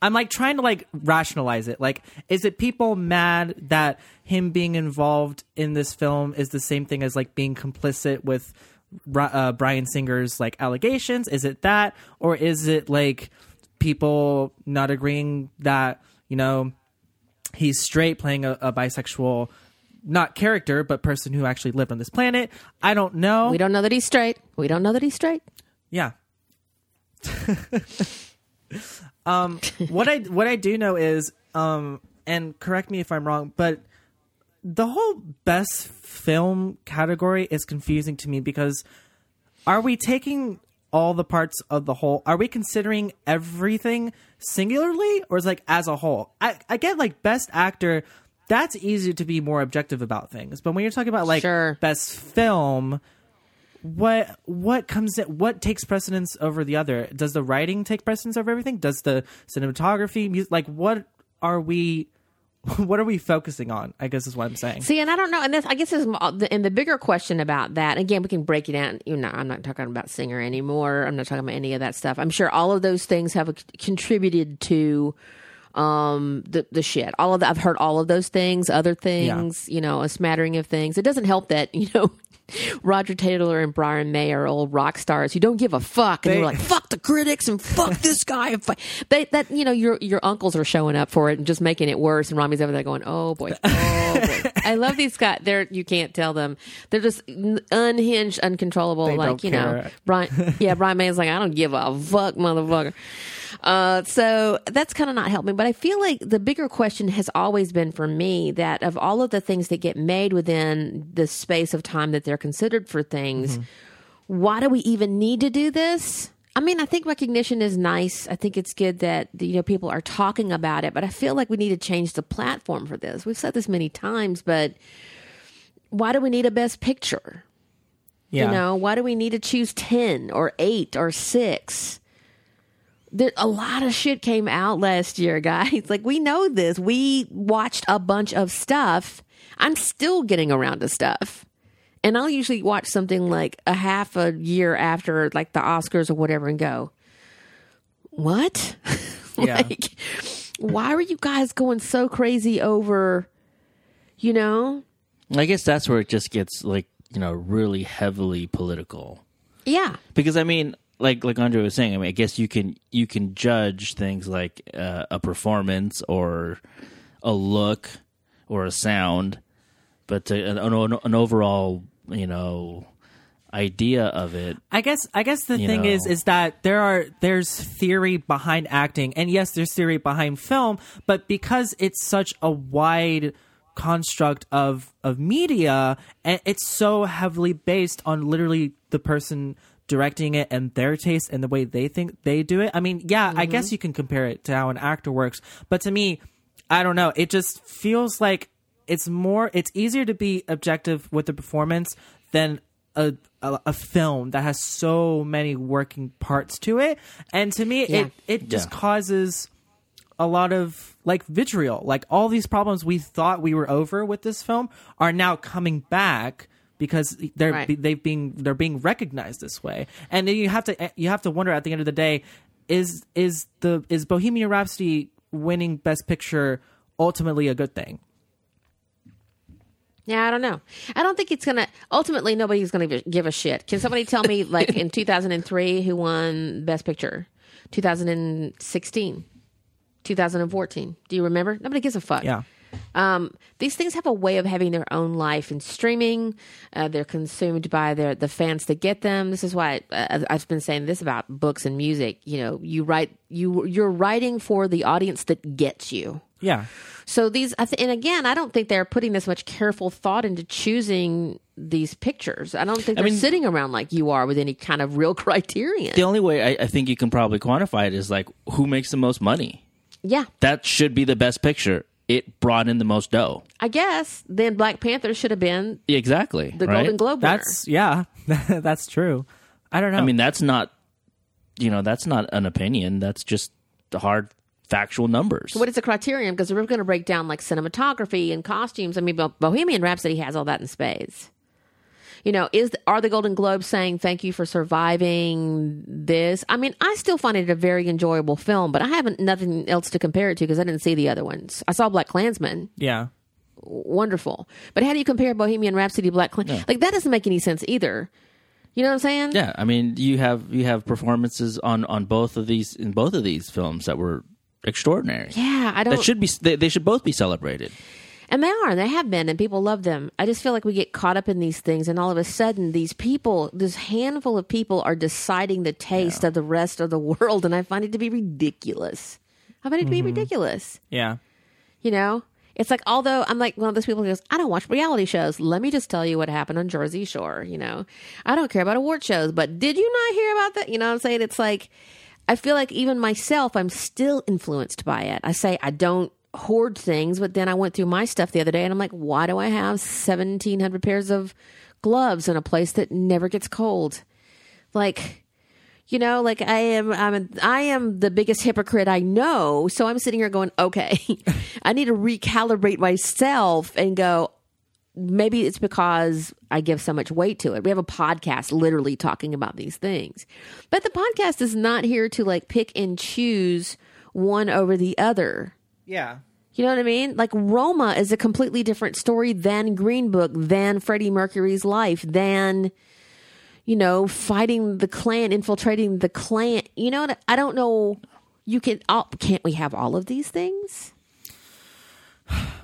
I'm like trying to like rationalize it. Like, is it people mad that him being involved in this film is the same thing as like being complicit with Uh, Bryan Singer's like allegations? Is it that, or is it like people not agreeing that, you know, he's straight playing a, a bisexual, not character, but person who actually lived on this planet? I don't know. We don't know that he's straight. We don't know that he's straight. Yeah. um. What I what I do know is, um, and correct me if I'm wrong, but the whole best film category is confusing to me, because are we taking all the parts of the whole? Are we considering everything singularly, or is it like as a whole? I, I get like best actor, that's easy to be more objective about things. But when you're talking about like sure. best film, what what comes in, what takes precedence over the other? Does the writing take precedence over everything? Does the cinematography, music, like what are we? What are we focusing on, I guess is what I'm saying. See, and I don't know. And this, I guess this is, and the bigger question about that, again, we can break it down. You know, I'm not talking about Singer anymore. I'm not talking about any of that stuff. I'm sure all of those things have contributed to um, the, the shit. All of the, I've heard all of those things, other things, yeah. you know, a smattering of things. It doesn't help that, you know, Roger Taylor and Brian May are old rock stars who don't give a fuck, and they, they're like, "Fuck the critics and fuck this guy." And fuck. They, that you know, your your uncles are showing up for it and just making it worse. And Rami's over there going, "Oh boy, oh boy." I love these guys. They're you can't tell them. They're just unhinged, uncontrollable. They like you care. know, Brian. Yeah, Brian May is like, "I don't give a fuck, motherfucker." Uh, so that's kind of not helping. But I feel like the bigger question has always been for me that of all of the things that get made within the space of time that they're considered for things, mm-hmm. why do we even need to do this? I mean, I think recognition is nice. I think it's good that, you know, people are talking about it, but I feel like we need to change the platform for this. We've said this many times, but why do we need a best picture? Yeah. You know, why do we need to choose ten or eight or six? There, a lot of shit came out last year, guys. Like, we know this. We watched a bunch of stuff. I'm still getting around to stuff. And I'll usually watch something like a half a year after, like, the Oscars or whatever and go, what? Yeah. Like, why are you guys going so crazy over, you know? I guess that's where it just gets, like, you know, really heavily political. Yeah. Because, I mean... Like like Andre was saying, I mean, I guess you can you can judge things like uh, a performance or a look or a sound, but to, an, an, an overall, you know, idea of it. I guess I guess the thing know. is is that there are there's theory behind acting, and yes, there's theory behind film, but because it's such a wide construct of of media, and it's so heavily based on literally the person directing it and their taste and the way they think they do it. I mean, yeah, mm-hmm. I guess you can compare it to how an actor works, but to me, I don't know. It just feels like it's more, it's easier to be objective with the performance than a a, a film that has so many working parts to it. And to me, yeah. it, it just yeah. causes a lot of like vitriol. Like all these problems we thought we were over with this film are now coming back because they're right. they've being they're being recognized this way. And then you have to you have to wonder at the end of the day, is is the is Bohemian Rhapsody winning Best Picture ultimately a good thing? Yeah, I don't know. I don't think it's going to... Ultimately, nobody's going to give a shit. Can somebody tell me, like, in two thousand three, who won Best Picture? two thousand sixteen? two thousand fourteen? Do you remember? Nobody gives a fuck. Yeah. Um, these things have a way of having their own life in streaming. Uh, they're consumed by their the fans that get them. This is why I, I've been saying this about books and music. You know, you write, you you're writing for the audience that gets you. Yeah. So these, and again, I don't think they're putting this much careful thought into choosing these pictures. I don't think they're I mean, sitting around like you are with any kind of real criterion. The only way I, I think you can probably quantify it is like who makes the most money. Yeah. That should be the best picture. It brought in the most dough. I guess then Black Panther should have been exactly the right? Golden Globe winner. That's yeah, that's true. I don't know. I mean, that's not you know that's not an opinion. That's just the hard factual numbers. So what is the criterion? Because we're going to break down like cinematography and costumes. I mean, Bohemian Rhapsody has all that in spades. You know, is are the Golden Globes saying thank you for surviving this? I mean, I still find it a very enjoyable film, but I haven't nothing else to compare it to because I didn't see the other ones. I saw Black Klansman. Yeah. Wonderful. But how do you compare Bohemian Rhapsody to Black Klansman? Yeah. Like, that doesn't make any sense either. You know what I'm saying? Yeah. I mean, you have you have performances on, on both of these in both of these films that were extraordinary. Yeah. I don't... That should be, they, they should both be celebrated. And they are, and they have been, and people love them. I just feel like we get caught up in these things, and all of a sudden, these people, this handful of people are deciding the taste yeah. of the rest of the world, and I find it to be ridiculous. I find it to be mm-hmm. ridiculous. Yeah. You know? It's like, although I'm like one of those people who goes, I don't watch reality shows. Let me just tell you what happened on Jersey Shore, you know? I don't care about award shows, but did you not hear about that? You know what I'm saying? It's like, I feel like even myself, I'm still influenced by it. I say, I don't hoard things, but then I went through my stuff the other day and I'm like, why do I have seventeen hundred pairs of gloves in a place that never gets cold? Like, you know, like I am, I'm a, I am the biggest hypocrite I know. So I'm sitting here going, okay, I need to recalibrate myself and go, maybe it's because I give so much weight to it. We have a podcast literally talking about these things, but the podcast is not here to like pick and choose one over the other. Yeah. You know what I mean? Like Roma is a completely different story than Green Book, than Freddie Mercury's life, than, you know, fighting the Klan, infiltrating the Klan. You know what? I don't know. You can, all, can't we have all of these things?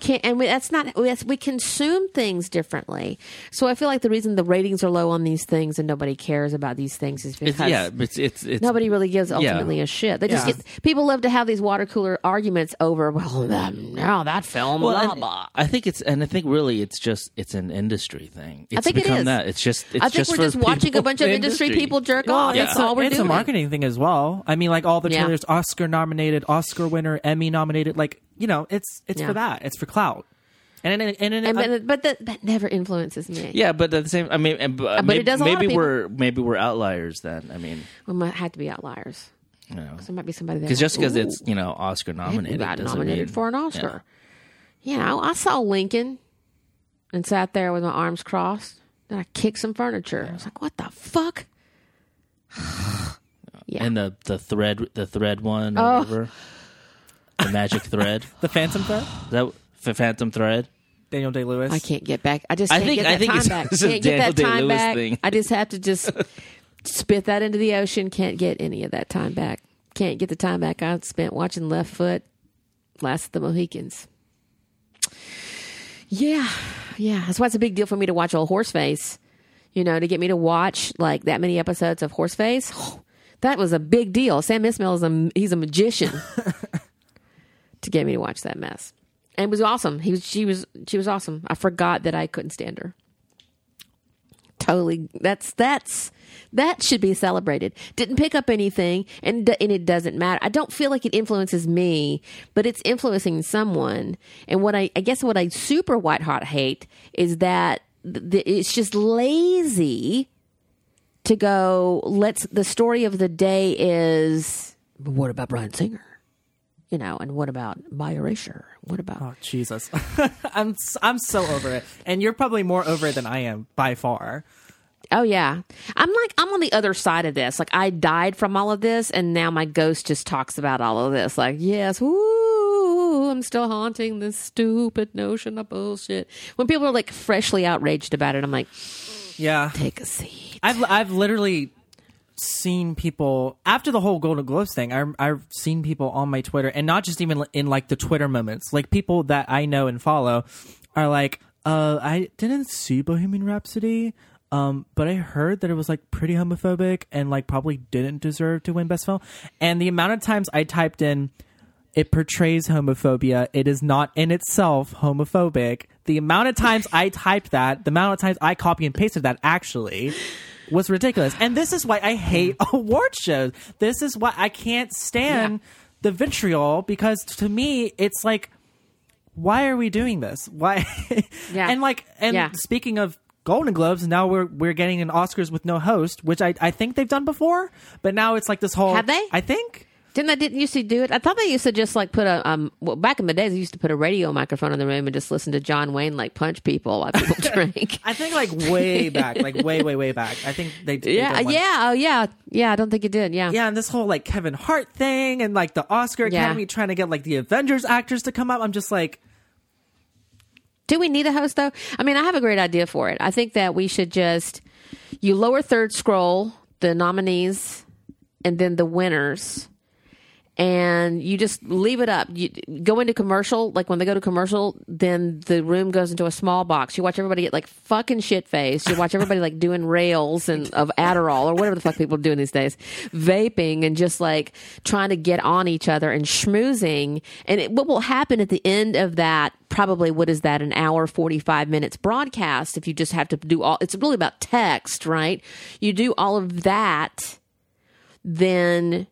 Can't, and we, that's not, we, that's, we consume things differently. So I feel like the reason the ratings are low on these things and nobody cares about these things is because it's, yeah, it's, it's, it's, nobody really gives ultimately yeah. a shit. They yeah. just get, people love to have these water cooler arguments over, well, that, no, that film, well, blah, blah. I think it's, and I think really it's just, it's an industry thing. It's I think become it is. That. It's just, it's I think just we're just watching a bunch of industry, industry people jerk well, off. Yeah. That's all we're it's doing. It's a marketing thing as well. I mean, like all the trailers, yeah. Oscar nominated, Oscar winner, Emmy nominated, like, you know, it's it's yeah. for that. It's for clout, and and, and, and, and but, but that, that never influences me. Yeah, but at the same, I mean, and, but maybe, it does. Maybe we're maybe we're outliers then. I mean, we might have to be outliers. You know, there might be somebody because just because it's you know Oscar nominated, got nominated mean, for an Oscar. Yeah. You know, I saw Lincoln and sat there with my arms crossed. Then I kicked some furniture. Yeah. I was like, "What the fuck." yeah. And the the thread the thread one or oh. whatever. The magic thread, the phantom thread. Is that the phantom thread? Daniel Day-Lewis. I can't get back. I just can't I think, get that I think time it's, back. It's can't get that Daniel time Day-Lewis back. Thing. I just have to just spit that into the ocean. Can't get any of that time back. Can't get the time back I spent watching Left Foot, Last of the Mohicans. Yeah, yeah. That's why it's a big deal for me to watch old Horseface. You know, to get me to watch like that many episodes of Horseface. Oh, that was a big deal. Sam Esmail is a he's a magician. To get me to watch that mess, and it was awesome. He was, she was, she was awesome. I forgot that I couldn't stand her. totally, that's, that's, that should be celebrated. Didn't pick up anything, and and it doesn't matter. I don't feel like it influences me, but it's influencing someone. And what I, I guess what I super white hot hate is that th- it's just lazy to go, let's, the story of the day is, what about Bryan Singer? You know, and what about by erasure? What about? Oh, Jesus. I'm I'm so over it. And you're probably more over it than I am by far. Oh, yeah. I'm like, I'm on the other side of this. Like, I died from all of this, and now my ghost just talks about all of this. Like, yes, woo, I'm still haunting this stupid notion of bullshit. When people are, like, freshly outraged about it, I'm like, yeah, take a seat. I've I've literally... seen people after the whole Golden Globes thing. I, I've seen people on my Twitter, and not just even in like the Twitter moments, like people that I know and follow are like, uh I didn't see Bohemian Rhapsody, um but I heard that it was like pretty homophobic and like probably didn't deserve to win Best Film. And the amount of times I typed in, it portrays homophobia, it is not in itself homophobic, the amount of times I typed that, the amount of times I copy and pasted that actually was ridiculous. And this is why I hate award shows. This is why I can't stand yeah. the vitriol, because to me it's like, why are we doing this? Why? yeah. And like, and yeah. speaking of Golden Globes, now we're we're getting an Oscars with no host, which I I think they've done before, but now it's like this whole. Have they? I think. Didn't they didn't used to do it? I thought they used to just like put a um. Well, back in the days, they used to put a radio microphone in the room and just listen to John Wayne like punch people while people drink. I think like way back, like way, way, way back. I think they did. Yeah, they yeah, oh yeah, yeah. I don't think it did. Yeah, yeah. And this whole like Kevin Hart thing and like the Oscar yeah. Academy trying to get like the Avengers actors to come up. I'm just like, do we need a host though? I mean, I have a great idea for it. I think that we should just you lower third scroll the nominees and then the winners. And you just leave it up. You go into commercial. Like when they go to commercial, then the room goes into a small box. You watch everybody get like fucking shit faced. You watch everybody like doing rails and of Adderall or whatever the fuck people are doing these days, vaping and just like trying to get on each other and schmoozing. And it, what will happen at the end of that? Probably what is that? An hour, forty-five minutes broadcast. If you just have to do all, it's really about text, right? You do all of that, then.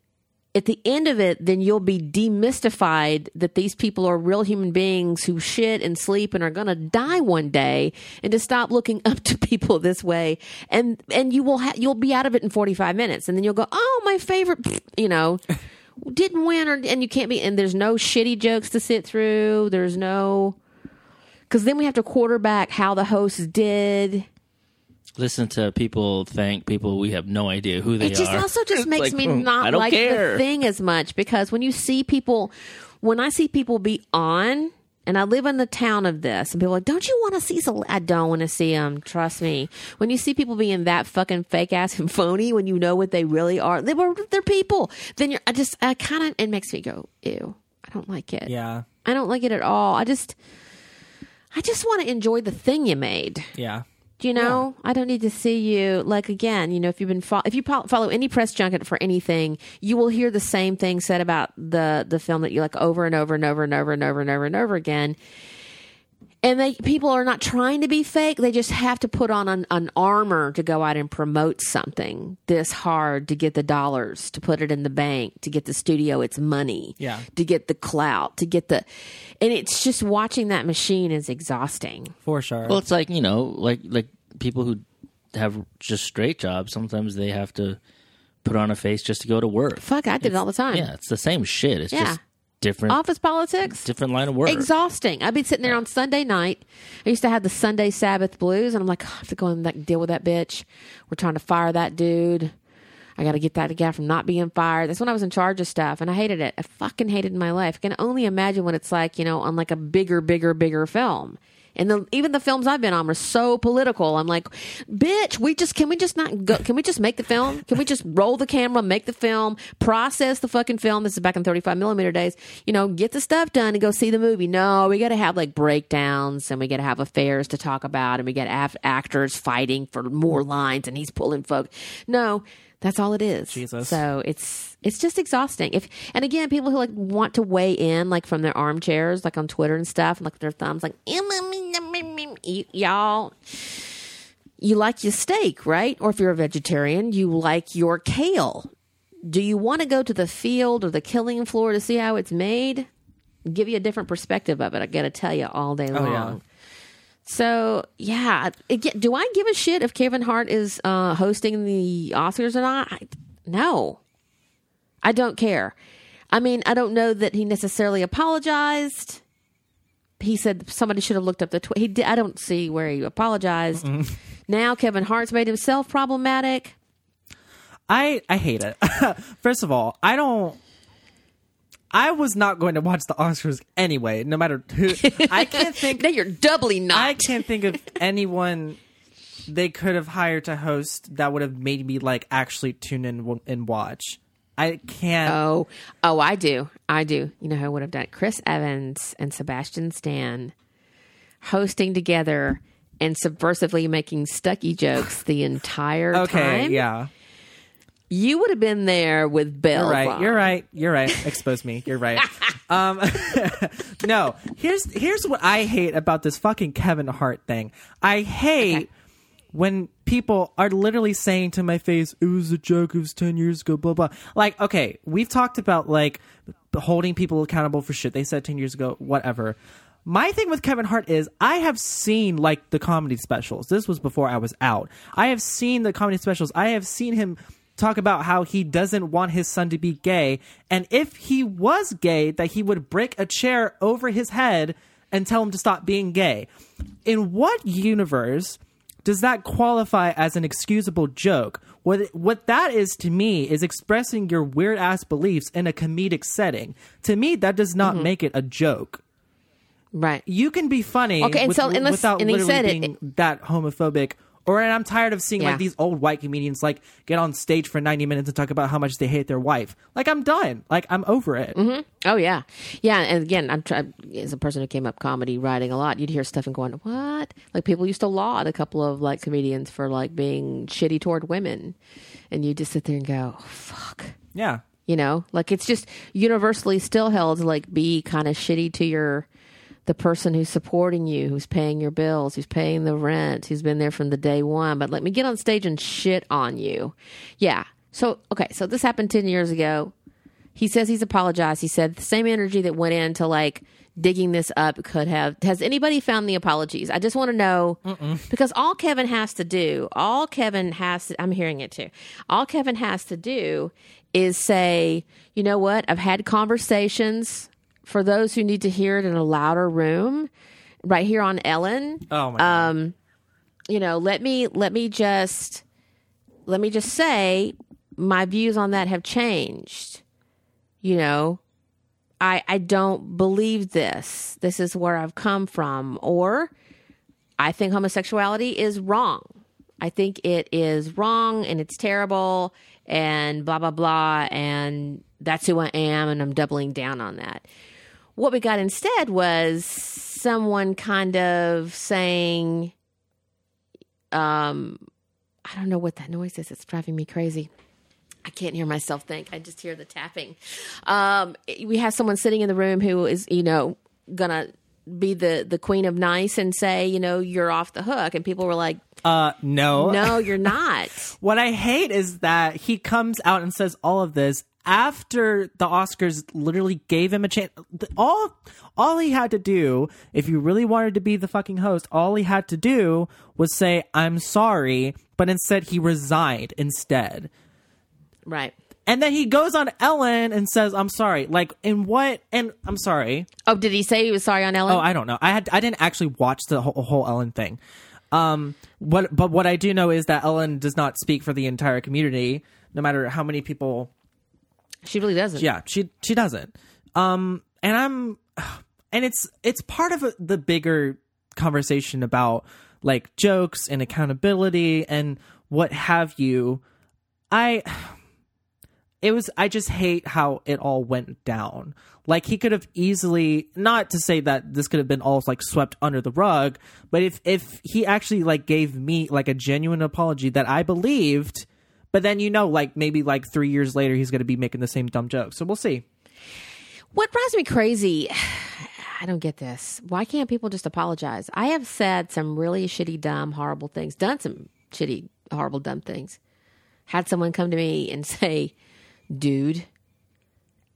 At the end of it, then you'll be demystified that these people are real human beings who shit and sleep and are going to die one day, and to stop looking up to people this way. And and you will ha- you'll be out of it in forty-five minutes, and then you'll go, oh, my favorite, you know, didn't win, or and you can't be, and there's no shitty jokes to sit through. There's no, because then we have to quarterback how the host did. Listen to people thank people. We have no idea who they are. It just are. also just makes like, me not like care. the thing as much, because when you see people, when I see people be on, and I live in the town of this, and people are like, don't you want to see? Cel-? I don't want to see them. Trust me. When you see people being that fucking fake ass and phony, when you know what they really are, they were they're people. Then you're I just I kind of it makes me go ew. I don't like it. Yeah, I don't like it at all. I just I just want to enjoy the thing you made. Yeah. You know, yeah. I don't need to see you. Like, again, you know, if you've been fo- if you po- follow any press junket for anything, you will hear the same thing said about the the film that you like over and over and over and over and over and over and over again. And they people are not trying to be fake. They just have to put on an, an armor to go out and promote something this hard to get the dollars, to put it in the bank, to get the studio its money, yeah, to get the clout, to get the. And it's just watching that machine is exhausting. For sure. Well, it's like, you know, like like people who have just straight jobs, sometimes they have to put on a face just to go to work. Fuck, I did it's, it all the time. Yeah, it's the same shit. It's yeah. just different. Office politics. Different line of work. Exhausting. I'd be sitting there on Sunday night. I used to have the Sunday Sabbath blues, and I'm like, oh, I have to go and like, deal with that bitch. We're trying to fire that dude. I got to get that guy from not being fired. That's when I was in charge of stuff, and I hated it. I fucking hated my life. I can only imagine what it's like, you know, on like a bigger, bigger, bigger film. And the, even the films I've been on were so political. I'm like, bitch, we just can we just not go? Can we just make the film? Can we just roll the camera, make the film, process the fucking film? This is back in thirty-five millimeter days. You know, get the stuff done and go see the movie. No, we got to have like breakdowns, and we got to have affairs to talk about, and we got af- actors fighting for more lines, and he's pulling folk. No. That's all it is. Jesus. So it's it's just exhausting. If and again, people who like want to weigh in like from their armchairs, like on Twitter and stuff, and like their thumbs, like y'all. you like your steak, right? Or if you're a vegetarian, you like your kale. Do you want to go to the field or the killing floor to see how it's made? Give you a different perspective of it. I got to tell you all day long. Oh, yeah. So, yeah. It, do I give a shit if Kevin Hart is uh, hosting the Oscars or not? I, no. I don't care. I mean, I don't know that he necessarily apologized. He said somebody should have looked up the tweet. He did, I don't see where he apologized. Mm-mm. Now Kevin Hart's made himself problematic. I, I hate it. First of all, I don't... I was not going to watch the Oscars anyway, no matter who. I can't think... Now you're doubly not. I can't think of anyone they could have hired to host that would have made me, like, actually tune in and watch. I can't... Oh, oh, I do. I do. You know who I would have done it? Chris Evans and Sebastian Stan hosting together and subversively making Stucky jokes the entire okay, time. Okay, yeah. You would have been there with Bell. You're right. Bond. You're right. You're right. Expose me. You're right. Um, no, here's here's what I hate about this fucking Kevin Hart thing. I hate okay. when people are literally saying to my face, "It was a joke. It was ten years ago." Blah blah. Like, okay, we've talked about like holding people accountable for shit they said ten years ago. Whatever. My thing with Kevin Hart is I have seen, like, the comedy specials. This was before I was out. I have seen the comedy specials. I have seen him talk about how he doesn't want his son to be gay, and if he was gay, that he would break a chair over his head and tell him to stop being gay. In what universe does that qualify as an excusable joke? What what that is to me is expressing your weird-ass beliefs in a comedic setting. To me, that does not mm-hmm. make it a joke. Right. You can be funny okay, and with, so, unless, without and literally being it, it, that homophobic. Or, and I'm tired of seeing yeah. like these old white comedians like get on stage for ninety minutes and talk about how much they hate their wife. Like, I'm done. Like, I'm over it. Mm-hmm. Oh yeah, yeah. And again, I'm try- as a person who came up comedy writing a lot, you'd hear stuff and going, "What?" Like, people used to laud a couple of like comedians for like being shitty toward women, and you just sit there and go, oh, "Fuck." Yeah. You know, like, it's just universally still held to like be kind of shitty to your. The person who's supporting you, who's paying your bills, who's paying the rent, who's been there from the day one, but let me get on stage and shit on you. Yeah. So, okay. So this happened ten years ago. He says he's apologized. He said the same energy that went into like digging this up could have, has anybody found the apologies? I just want to know Mm-mm. because all Kevin has to do, all Kevin has to, I'm hearing it too. All Kevin has to do is say, you know what? I've had conversations for those who need to hear it in a louder room, right here on Ellen. Oh my God. Um, you know, let me let me just let me just say my views on that have changed. You know, I I don't believe this. This is where I've come from, or I think homosexuality is wrong. I think it is wrong and it's terrible and blah blah blah, and that's who I am, and I'm doubling down on that. What we got instead was someone kind of saying, um, I don't know what that noise is. It's driving me crazy. I can't hear myself think. I just hear the tapping. Um, we have someone sitting in the room who is, you know, going to be the, the queen of nice and say, you know, you're off the hook. And people were like, uh, no, no, you're not. What I hate is that he comes out and says all of this after the Oscars literally gave him a chance. All all he had to do, if you really wanted to be the fucking host, all he had to do was say, I'm sorry, but instead he resigned instead. Right. And then he goes on Ellen and says, I'm sorry. Like, in what? And I'm sorry. Oh, did he say he was sorry on Ellen? Oh, I don't know. I had I didn't actually watch the whole, whole Ellen thing. Um, what, but what I do know is that Ellen does not speak for the entire community, no matter how many people... She really doesn't. Yeah, she she doesn't. Um, and I'm, and it's it's part of a, the bigger conversation about like jokes and accountability and what have you. I, it was I just hate how it all went down. Like, he could have easily, not to say that this could have been all like swept under the rug, but if if he actually like gave me like a genuine apology that I believed. But then, you know, like maybe like three years later, he's going to be making the same dumb joke. So we'll see. What drives me crazy, I don't get this. Why can't people just apologize? I have said some really shitty, dumb, horrible things, done some shitty, horrible, dumb things. Had someone come to me and say, dude,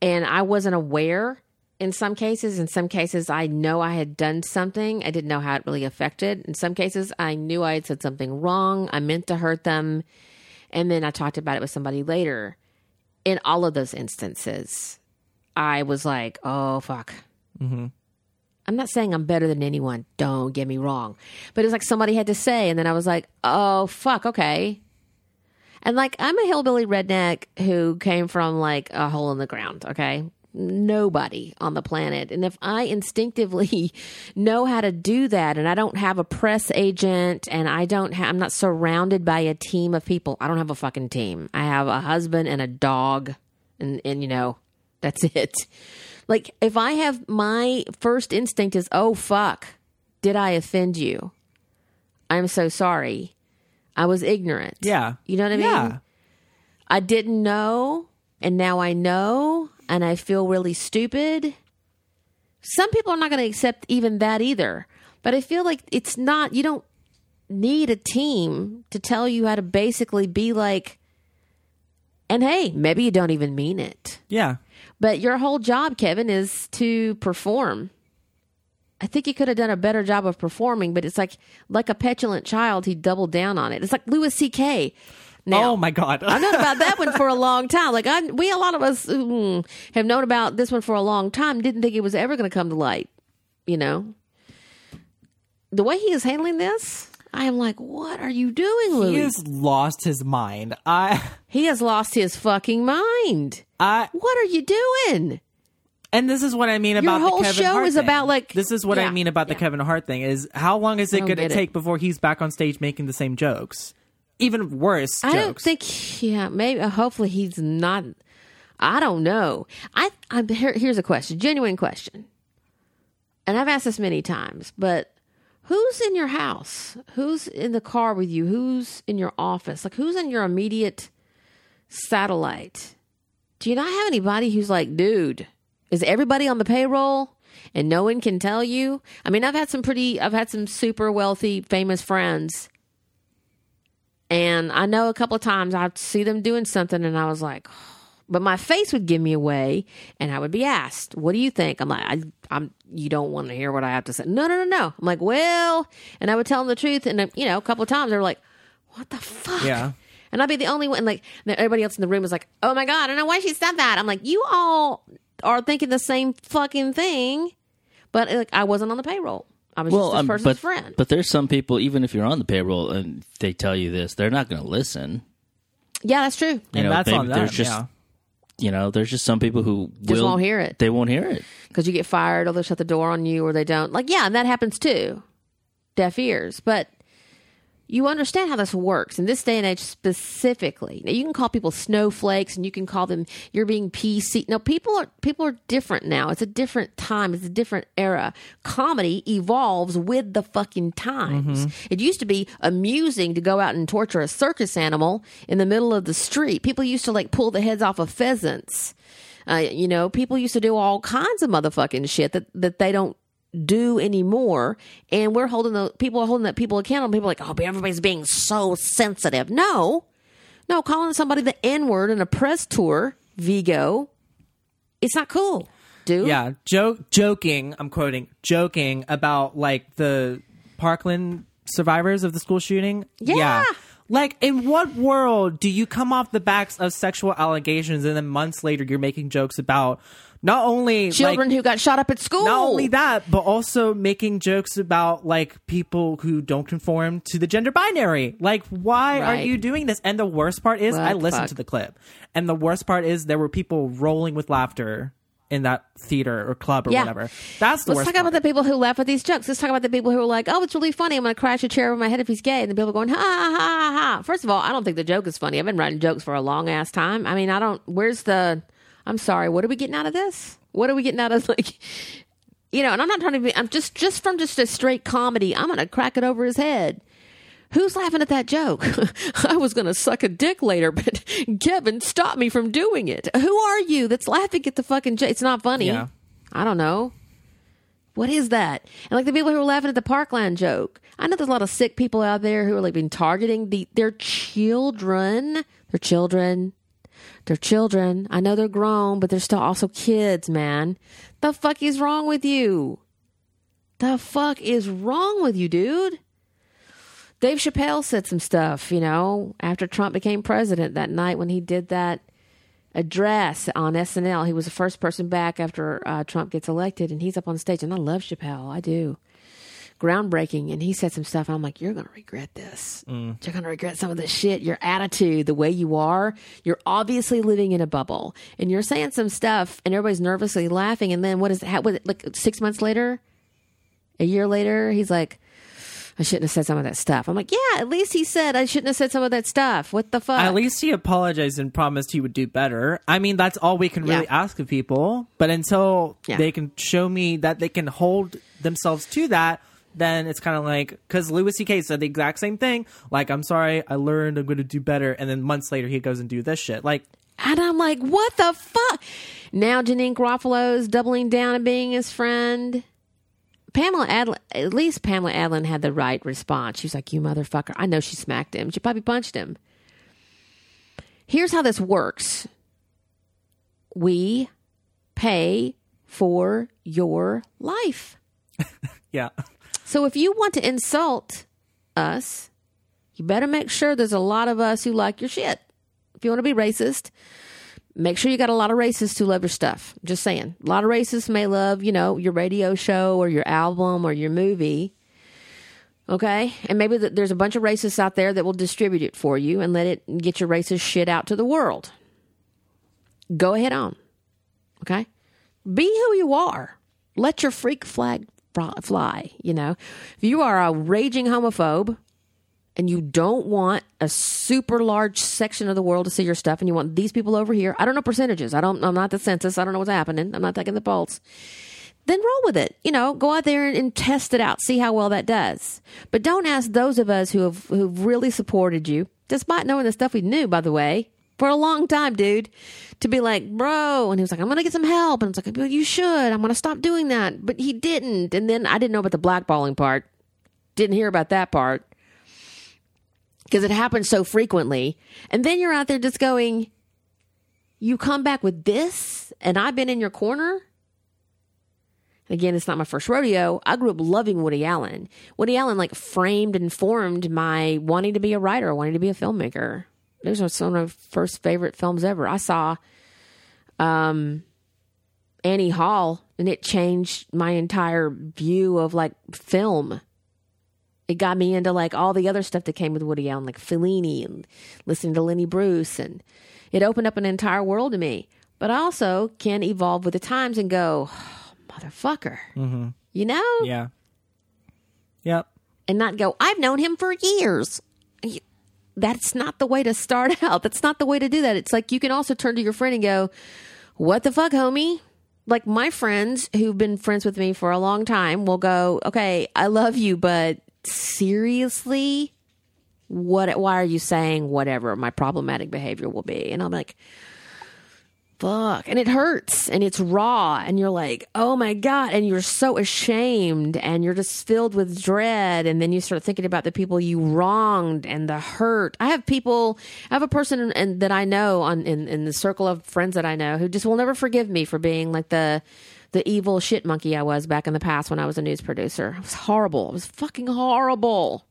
and I wasn't aware in some cases. In some cases, I know I had done something. I didn't know how it really affected. In some cases, I knew I had said something wrong. I meant to hurt them. And then I talked about it with somebody later. In all of those instances, I was like, oh, fuck. Mm-hmm. I'm not saying I'm better than anyone. Don't get me wrong. But it was like somebody had to say. And then I was like, oh, fuck. Okay. And like, I'm a hillbilly redneck who came from like a hole in the ground. Okay. Nobody on the planet. And if I instinctively know how to do that, and I don't have a press agent, and I don't have, I'm not surrounded by a team of people. I don't have a fucking team. I have a husband and a dog and, and you know, that's it. Like, if I have, my first instinct is, oh, fuck, did I offend you? I'm so sorry. I was ignorant. Yeah. You know what I yeah. mean? I didn't know, and now I know, and I feel really stupid. Some people are not going to accept even that either. But I feel like it's not, you don't need a team to tell you how to basically be like, and hey, maybe you don't even mean it. Yeah. But your whole job, Kevin, is to perform. I think he could have done a better job of performing, but it's like like a petulant child, he doubled down on it. It's like Louis C K. Now, oh, my God. I know about that one for a long time. Like, I, we, a lot of us mm, have known about this one for a long time, didn't think it was ever going to come to light, you know? The way he is handling this, I am like, what are you doing, Louis? He has lost his mind. I He has lost his fucking mind. I, what are you doing? And this is what I mean about the Kevin Hart thing. Your whole show is about like... This is what yeah, I mean about yeah. the Kevin Hart thing is how long is it going to take it. before he's back on stage making the same jokes? Even worse jokes. I don't think... Yeah, maybe... Hopefully he's not... I don't know. I, I here, Here's a question. Genuine question. And I've asked this many times, but who's in your house? Who's in the car with you? Who's in your office? Like, who's in your immediate satellite? Do you not have anybody who's like, dude, is everybody on the payroll and no one can tell you? I mean, I've had some pretty, I've had some super wealthy, famous friends. And I know a couple of times I'd see them doing something and I was like, oh. But my face would give me away and I would be asked, what do you think? I'm like, I, I'm, you don't want to hear what I have to say. No, no, no, no. I'm like, well, and I would tell them the truth. And, you know, a couple of times they were like, what the fuck? Yeah. And I'd be the only one, like, everybody else in the room was like, oh my God, I don't know why she said that. I'm like, you all are thinking the same fucking thing, but like, I wasn't on the payroll. I was well, just this um, person's but, friend. But there's some people, even if you're on the payroll and they tell you this, they're not going to listen. Yeah, that's true. You and know, that's they, on them, just, yeah. You know, there's just some people who just will, won't hear it. They won't hear it. Because you get fired or they shut the door on you or they don't. Like, yeah, and that happens too. Deaf ears. But... You understand how this works in this day and age specifically. Now, you can call people snowflakes and you can call them, you're being P C. No, people are people are different now. It's a different time. It's a different era. Comedy evolves with the fucking times. Mm-hmm. It used to be amusing to go out and torture a circus animal in the middle of the street. People used to like pull the heads off of pheasants. Uh, you know, people used to do all kinds of motherfucking shit that, that they don't do anymore, and we're holding the people are holding that people accountable. People are like, oh, but everybody's being so sensitive. No, no, calling somebody the N word in a press tour, Vigo, it's not cool, dude. Yeah, joke, joking. I'm quoting, joking about like the Parkland survivors of the school shooting. Yeah. yeah. Like, in what world do you come off the backs of sexual allegations and then months later you're making jokes about not only children like, who got shot up at school? Not only that, but also making jokes about like people who don't conform to the gender binary. Like, why right. are you doing this? And the worst part is, what I listened fuck? to the clip, and the worst part is there were people rolling with laughter in that theater or club or yeah. whatever. That's the Let's worst talk part. about the people who laugh at these jokes. Let's talk about the people who are like, oh, it's really funny. I'm going to crash a chair over my head if he's gay. And the people are going, ha, ha, ha, ha. First of all, I don't think the joke is funny. I've been writing jokes for a long ass time. I mean, I don't, where's the, I'm sorry, what are we getting out of this? What are we getting out of, like, you know, and I'm not trying to be, I'm just, just from just a straight comedy, I'm going to crack it over his head. Who's laughing at that joke? I was going to suck a dick later, but Kevin stopped me from doing it. Who are you that's laughing at the fucking joke? It's not funny. Yeah. I don't know. what is that? And like the people who were laughing at the Parkland joke. I know there's a lot of sick people out there who are like being targeting the their children, their children, their children. I know they're grown, but they're still also kids, man. The fuck is wrong with you? The fuck is wrong with you, dude? Dave Chappelle said some stuff, you know, after Trump became president that night when he did that address on S N L. He was the first person back after uh, Trump gets elected, and he's up on stage. And I love Chappelle. I do. Groundbreaking. And he said some stuff. And I'm like, you're going to regret this. Mm. You're going to regret some of this shit. Your attitude, the way you are. You're obviously living in a bubble. And you're saying some stuff, and everybody's nervously laughing. And then what is how, was it? Like six months later? A year later? He's like, I shouldn't have said some of that stuff. I'm like, yeah, at least he said I shouldn't have said some of that stuff. What the fuck? At least he apologized and promised he would do better. I mean, that's all we can really yeah. ask of people. But until yeah. they can show me that they can hold themselves to that, then it's kind of like, because Louis C K said the exact same thing. Like, I'm sorry, I learned, I'm going to do better. And then months later, he goes and do this shit. Like, and I'm like, what the fuck? Now Janine Garofalo's doubling down and being his friend. Pamela Adlon, at least Pamela Adlon had the right response. She was like, you motherfucker. I know she smacked him. She probably punched him. Here's how this works. We pay for your life. Yeah. So if you want to insult us, you better make sure there's a lot of us who like your shit. If you want to be racist, make sure you got a lot of racists who love your stuff. Just saying. A lot of racists may love, you know, your radio show or your album or your movie. Okay? And maybe th- there's a bunch of racists out there that will distribute it for you and let it get your racist shit out to the world. Go ahead on. Okay? Be who you are. Let your freak flag fly, you know? If you are a raging homophobe, and you don't want a super large section of the world to see your stuff, and you want these people over here, I don't know percentages. I don't, I'm not the census. I don't know what's happening. I'm not taking the pulse. Then roll with it. You know, go out there and, and test it out. See how well that does. But don't ask those of us who have who've really supported you, despite knowing the stuff we knew, by the way, for a long time, dude, to be like, bro. And he was like, I'm going to get some help. And I was like, well, you should. I'm going to stop doing that. But he didn't. And then I didn't know about the blackballing part. Didn't hear about that part. Because it happens so frequently. And then you're out there just going, you come back with this, and I've been in your corner. Again, it's not my first rodeo. I grew up loving Woody Allen. Woody Allen like framed and formed my wanting to be a writer, wanting to be a filmmaker. Those are some of my first favorite films ever. I saw um, Annie Hall, and it changed my entire view of like film. It got me into like all the other stuff that came with Woody Allen, like Fellini and listening to Lenny Bruce. And it opened up an entire world to me. But I also can evolve with the times and go, oh, motherfucker, mm-hmm. you know? Yeah. Yep. And not go, I've known him for years. That's not the way to start out. That's not the way to do that. It's like you can also turn to your friend and go, what the fuck, homie? Like my friends who've been friends with me for a long time will go, okay, I love you, but seriously, what? Why are you saying whatever my problematic behavior will be? And I'm like, fuck. And it hurts and it's raw. And you're like, oh my God. And you're so ashamed and you're just filled with dread. And then you start thinking about the people you wronged and the hurt. I have people, I have a person in, in, that I know on in, in the circle of friends that I know who just will never forgive me for being like the The evil shit monkey I was back in the past when I was a news producer. I was horrible. I was fucking horrible.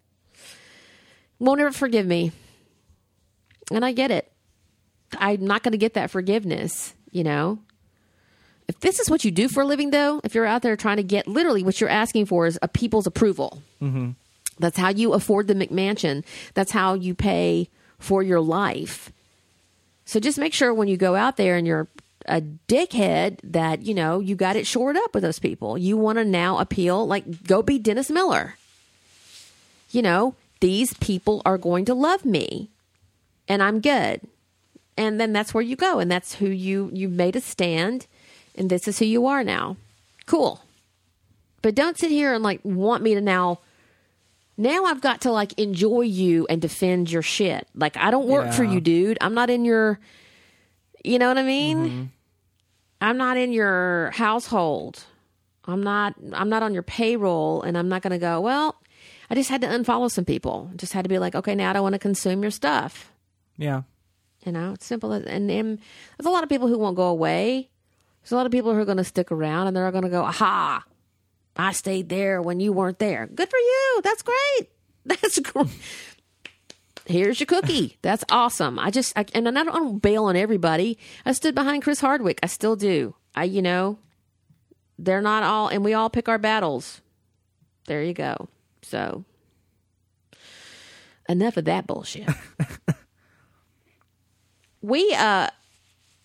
Won't ever forgive me. And I get it. I'm not going to get that forgiveness, you know? If this is what you do for a living, though, if you're out there trying to get, literally what you're asking for is a people's approval. Mm-hmm. That's how you afford the McMansion. That's how you pay for your life. So just make sure when you go out there and you're a dickhead that, you know, you got it shored up with those people. You want to now appeal, like, go be Dennis Miller. You know, these people are going to love me and I'm good. And then that's where you go. And that's who you, you made a stand and this is who you are now. Cool. But don't sit here and like want me to now, now I've got to like enjoy you and defend your shit. Like, I don't work yeah. for you, dude. I'm not in your, you know what I mean? Mm-hmm. I'm not in your household. I'm not, I'm not on your payroll, and I'm not going to go, well, I just had to unfollow some people. Just had to be like, okay, now I don't want to consume your stuff. Yeah. You know, it's simple. As, and, and there's a lot of people who won't go away. There's a lot of people who are going to stick around, and they're going to go, aha, I stayed there when you weren't there. Good for you. That's great. That's great. Here's your cookie. That's awesome. I just, I, and I don't, I don't bail on everybody. I stood behind Chris Hardwick. I still do. I, you know, they're not all, and we all pick our battles. There you go. So enough of that bullshit. We, uh,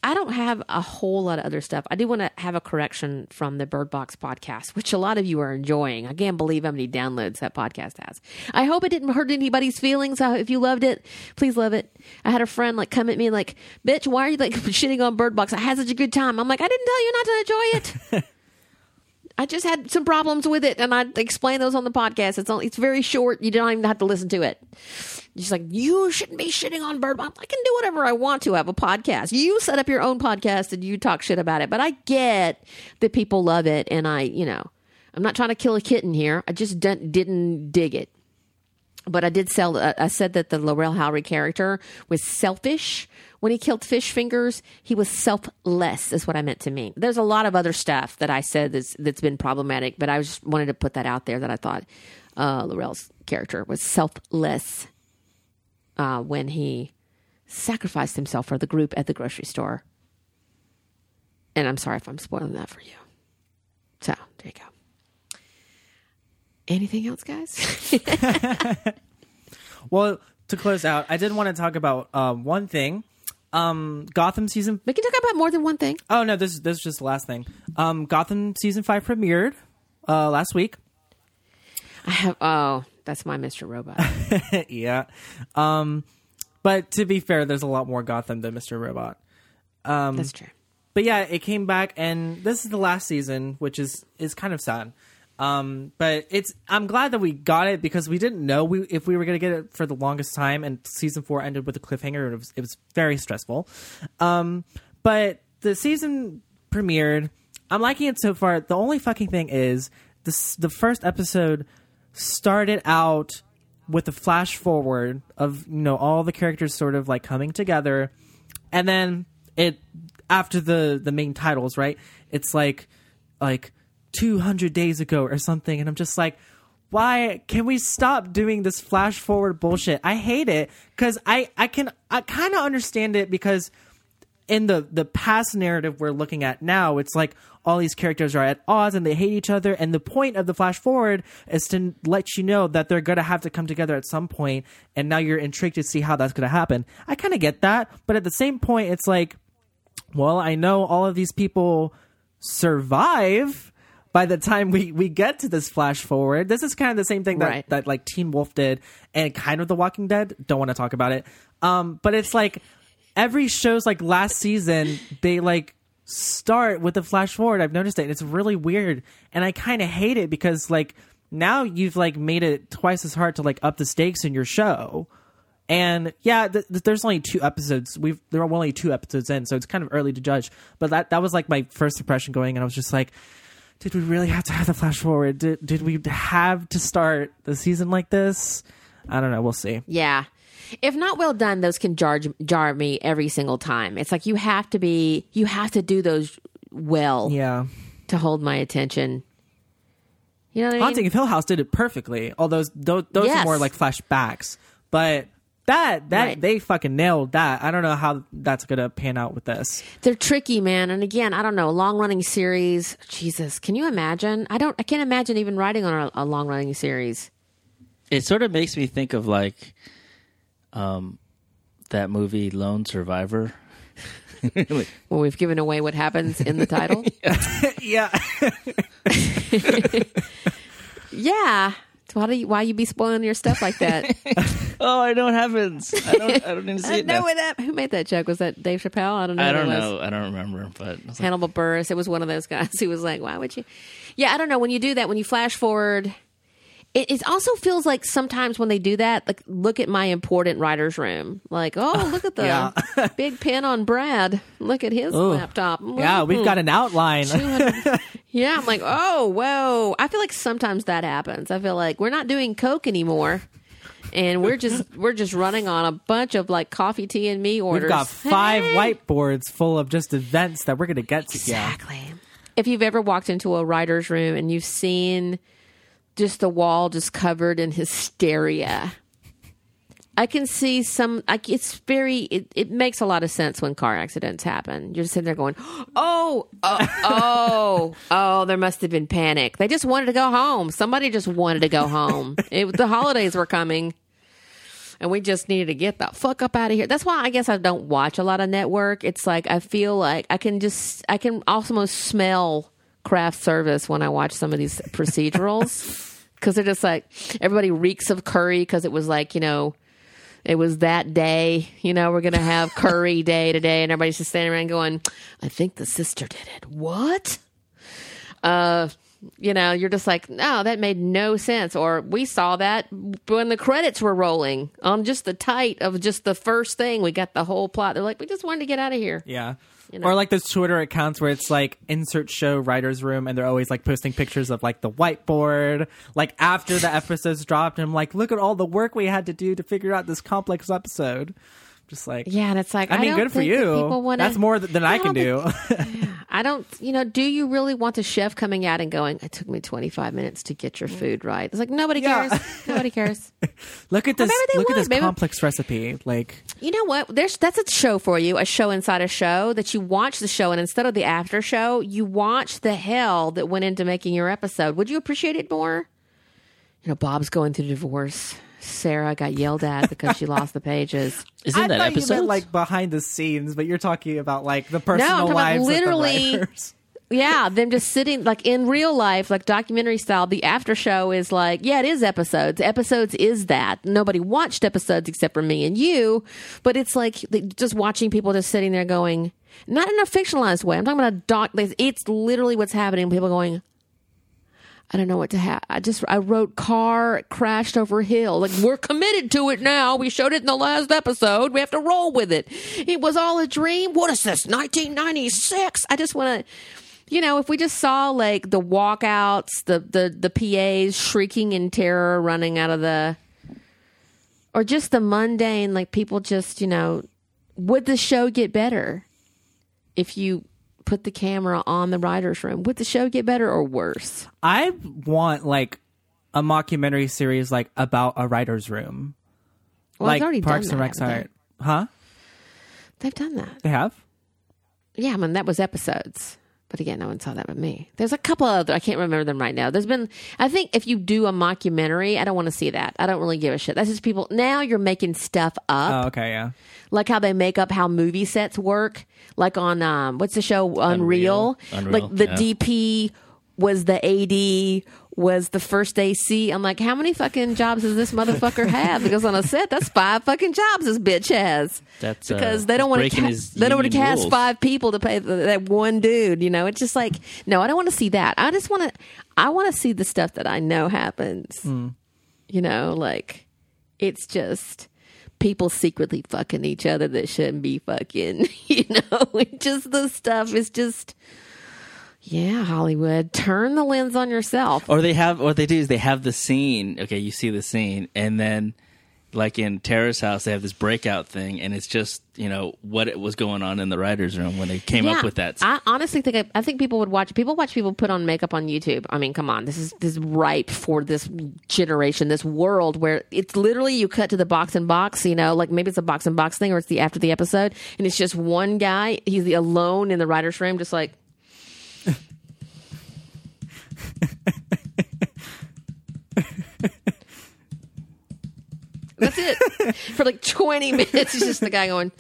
I don't have a whole lot of other stuff. I do want to have a correction from the Bird Box podcast, which a lot of you are enjoying. I can't believe how many downloads that podcast has. I hope it didn't hurt anybody's feelings. If you loved it, please love it. I had a friend like come at me like, bitch, why are you like shitting on Bird Box? I had such a good time. I'm like, I didn't tell you not to enjoy it. I just had some problems with it, and I explain those on the podcast. It's only, it's very short. You don't even have to listen to it. She's like, you shouldn't be shitting on Bird Box. I can do whatever I want to. I have a podcast. You set up your own podcast, and you talk shit about it. But I get that people love it, and I, you know, I'm not trying to kill a kitten here. I just didn't dig it. But I did sell. Uh, I said that the Laurel Howery character was selfish. When he killed fish fingers, he was selfless, is what I meant to mean. There's a lot of other stuff that I said that's, that's been problematic, but I just wanted to put that out there that I thought uh, Laurel's character was selfless uh, when he sacrificed himself for the group at the grocery store. And I'm sorry if I'm spoiling that for you. So, there you go. Anything else, guys? Well, to close out, I did want to talk about uh, one thing. Um, Gotham season... We can talk about more than one thing. Oh, no, this, this is just the last thing. Um, Gotham season five premiered uh, last week. I have... Oh, that's my Mister Robot. Yeah. Um, but to be fair, there's a lot more Gotham than Mister Robot. Um, that's true. But yeah, it came back, and this is the last season, which is, is kind of sad. Um, but it's... I'm glad that we got it, because we didn't know we, if we were going to get it for the longest time, and season four ended with a cliffhanger. It was, it was very stressful. Um, but the season premiered. I'm liking it so far. The only fucking thing is this, the first episode started out with a flash forward of, you know, all the characters sort of like coming together. And then it, after the, the main titles, right? It's like, like, two hundred days ago or something, and I'm just like, why can we stop doing this flash forward bullshit? I hate it, because I, I can I kind of understand it, because in the the past narrative we're looking at now, it's like all these characters are at odds and they hate each other, and the point of the flash forward is to let you know that they're going to have to come together at some point, and now you're intrigued to see how that's going to happen. I kind of get that, but at the same point it's like, well, I know all of these people survive by the time we, we get to this flash forward. This is kind of the same thing that, right. that like Teen Wolf did, and kind of The Walking Dead. Don't want to talk about it. Um, but it's like every show's like last season, they like start with the flash forward. I've noticed it. And it's really weird. And I kind of hate it, because like now you've like made it twice as hard to like up the stakes in your show. And yeah, th- th- there's only two episodes. We've there are only two episodes in, so it's kind of early to judge. But that, that was like my first impression going. And I was just like, did we really have to have the flash forward? Did, did we have to start the season like this? I don't know. We'll see. Yeah. If not well done, those can jar, jar me every single time. It's like you have to be, you have to do those well yeah. to hold my attention. You know what I mean? Haunting of Hill House did it perfectly. Although those, those yes. are more like flashbacks. But that, that right. they fucking nailed that. I don't know how that's going to pan out with this. They're tricky, man. And again, I don't know. Long running series. Jesus. Can you imagine? I don't, I can't imagine even writing on a, a long running series. It sort of makes me think of like, um, that movie Lone Survivor. Well, we've given away what happens in the title. Yeah. Yeah. Why do you, why you be spoiling your stuff like that? Oh, I know what happens. I don't, I don't need to see I it know now. It up. Who made that joke? Was that Dave Chappelle? I don't know. I don't know. I don't remember. But Hannibal like... Buress. It was one of those guys who was like, why would you? Yeah, I don't know. When you do that, when you flash forward, it, it also feels like sometimes when they do that, like, look at my important writer's room. Like, oh, look at the yeah. big pen on Brad. Look at his Ooh. Laptop. Yeah, mm-hmm. We've got an outline. Yeah, I'm like, oh, whoa. I feel like sometimes that happens. I feel like we're not doing Coke anymore. And we're just we're just running on a bunch of like coffee, tea, and me orders. We've got five hey. whiteboards full of just events that we're going to get to. Exactly. Yeah. If you've ever walked into a writer's room and you've seen just the wall just covered in hysteria, I can see some. Like it's very. It, it makes a lot of sense when car accidents happen. You're just sitting there going, "Oh, oh, oh, oh!" There must have been panic. They just wanted to go home. Somebody just wanted to go home. It, the holidays were coming, and we just needed to get the fuck up out of here. That's why I guess I don't watch a lot of network. It's like I feel like I can just. I can almost smell craft service when I watch some of these procedurals because they're just like everybody reeks of curry because it was like you know. It was that day, you know, we're going to have curry day today. And everybody's just standing around going, I think the sister did it. What? Uh, you know, you're just like, no, that made no sense. Or we saw that when the credits were rolling on just the tight of just the first thing. We got the whole plot. They're like, we just wanted to get out of here. Yeah. You know? Or like those Twitter accounts where it's like insert show writer's room and they're always like posting pictures of like the whiteboard like after the episode's dropped. And I'm like, look at all the work we had to do to figure out this complex episode. Just like, yeah. And it's like, I mean, I good for you. That wanna, That's more th- than I, I can do. Think, I don't, you know, do you really want the chef coming out and going, it took me twenty-five minutes to get your food right? It's like, nobody yeah. cares. Nobody cares. Look at this. Look would, at this maybe. complex recipe. Like, you know what? There's, that's a show for you. A show inside a show that you watch the show. And instead of the after show, you watch the hell that went into making your episode. Would you appreciate it more? You know, Bob's going through divorce. Sarah got yelled at because she lost the pages. Isn't I that thought episode you meant, like behind the scenes? But you're talking about like the personal no, lives about literally, of the writers. Yeah, them just sitting like in real life, like documentary style. The after show is like, yeah, it is episodes. Episodes is that nobody watched episodes except for me and you. But it's like just watching people just sitting there going, not in a fictionalized way. I'm talking about a doc. It's literally what's happening. People going, I don't know what to have. I just, I wrote car crashed over hill. Like, we're committed to it now. We showed it in the last episode. We have to roll with it. It was all a dream. What is this? nineteen ninety-six. I just want to, you know, if we just saw like the walkouts, the, the, the P As shrieking in terror, running out of the, or just the mundane, like people just, you know, would the show get better if you put the camera on the writer's room? Would the show get better or worse? I want like a mockumentary series like about a writer's room. Well, like I've already Parks done that, and Rec. They? Huh? They've done that. They have? Yeah, I mean, that was episodes. But again, no one saw that with me. There's a couple other, I can't remember them right now. There's been, I think if you do a mockumentary, I don't want to see that. I don't really give a shit. That's just people, now you're making stuff up. Oh, okay, yeah. Like how they make up how movie sets work. Like on, um, what's the show? Unreal. Unreal. Like the yeah. D P was the A D, was the first A C. I'm like, how many fucking jobs does this motherfucker have? Because on a set, that's five fucking jobs this bitch has. That's because uh, they don't want to cast, they don't want to cast five people to pay th- that one dude. You know, it's just like, no, I don't want to see that. I just want to, I want to see the stuff that I know happens. Mm. You know, like it's just people secretly fucking each other that shouldn't be fucking. You know, it just the stuff is just. Yeah, Hollywood. Turn the lens on yourself. Or they have, what they do is they have the scene. Okay, you see the scene, and then, like in Tara's house, they have this breakout thing, and it's just you know what it was going on in the writers' room when they came yeah, up with that. I honestly think I, I think people would watch. People watch people put on makeup on YouTube. I mean, come on, this is this is ripe for this generation, this world where it's literally you cut to the box and box. You know, like maybe it's a box and box thing, or it's the after the episode, and it's just one guy. He's the alone in the writers' room, just like. That's it for like twenty minutes. It's just the guy going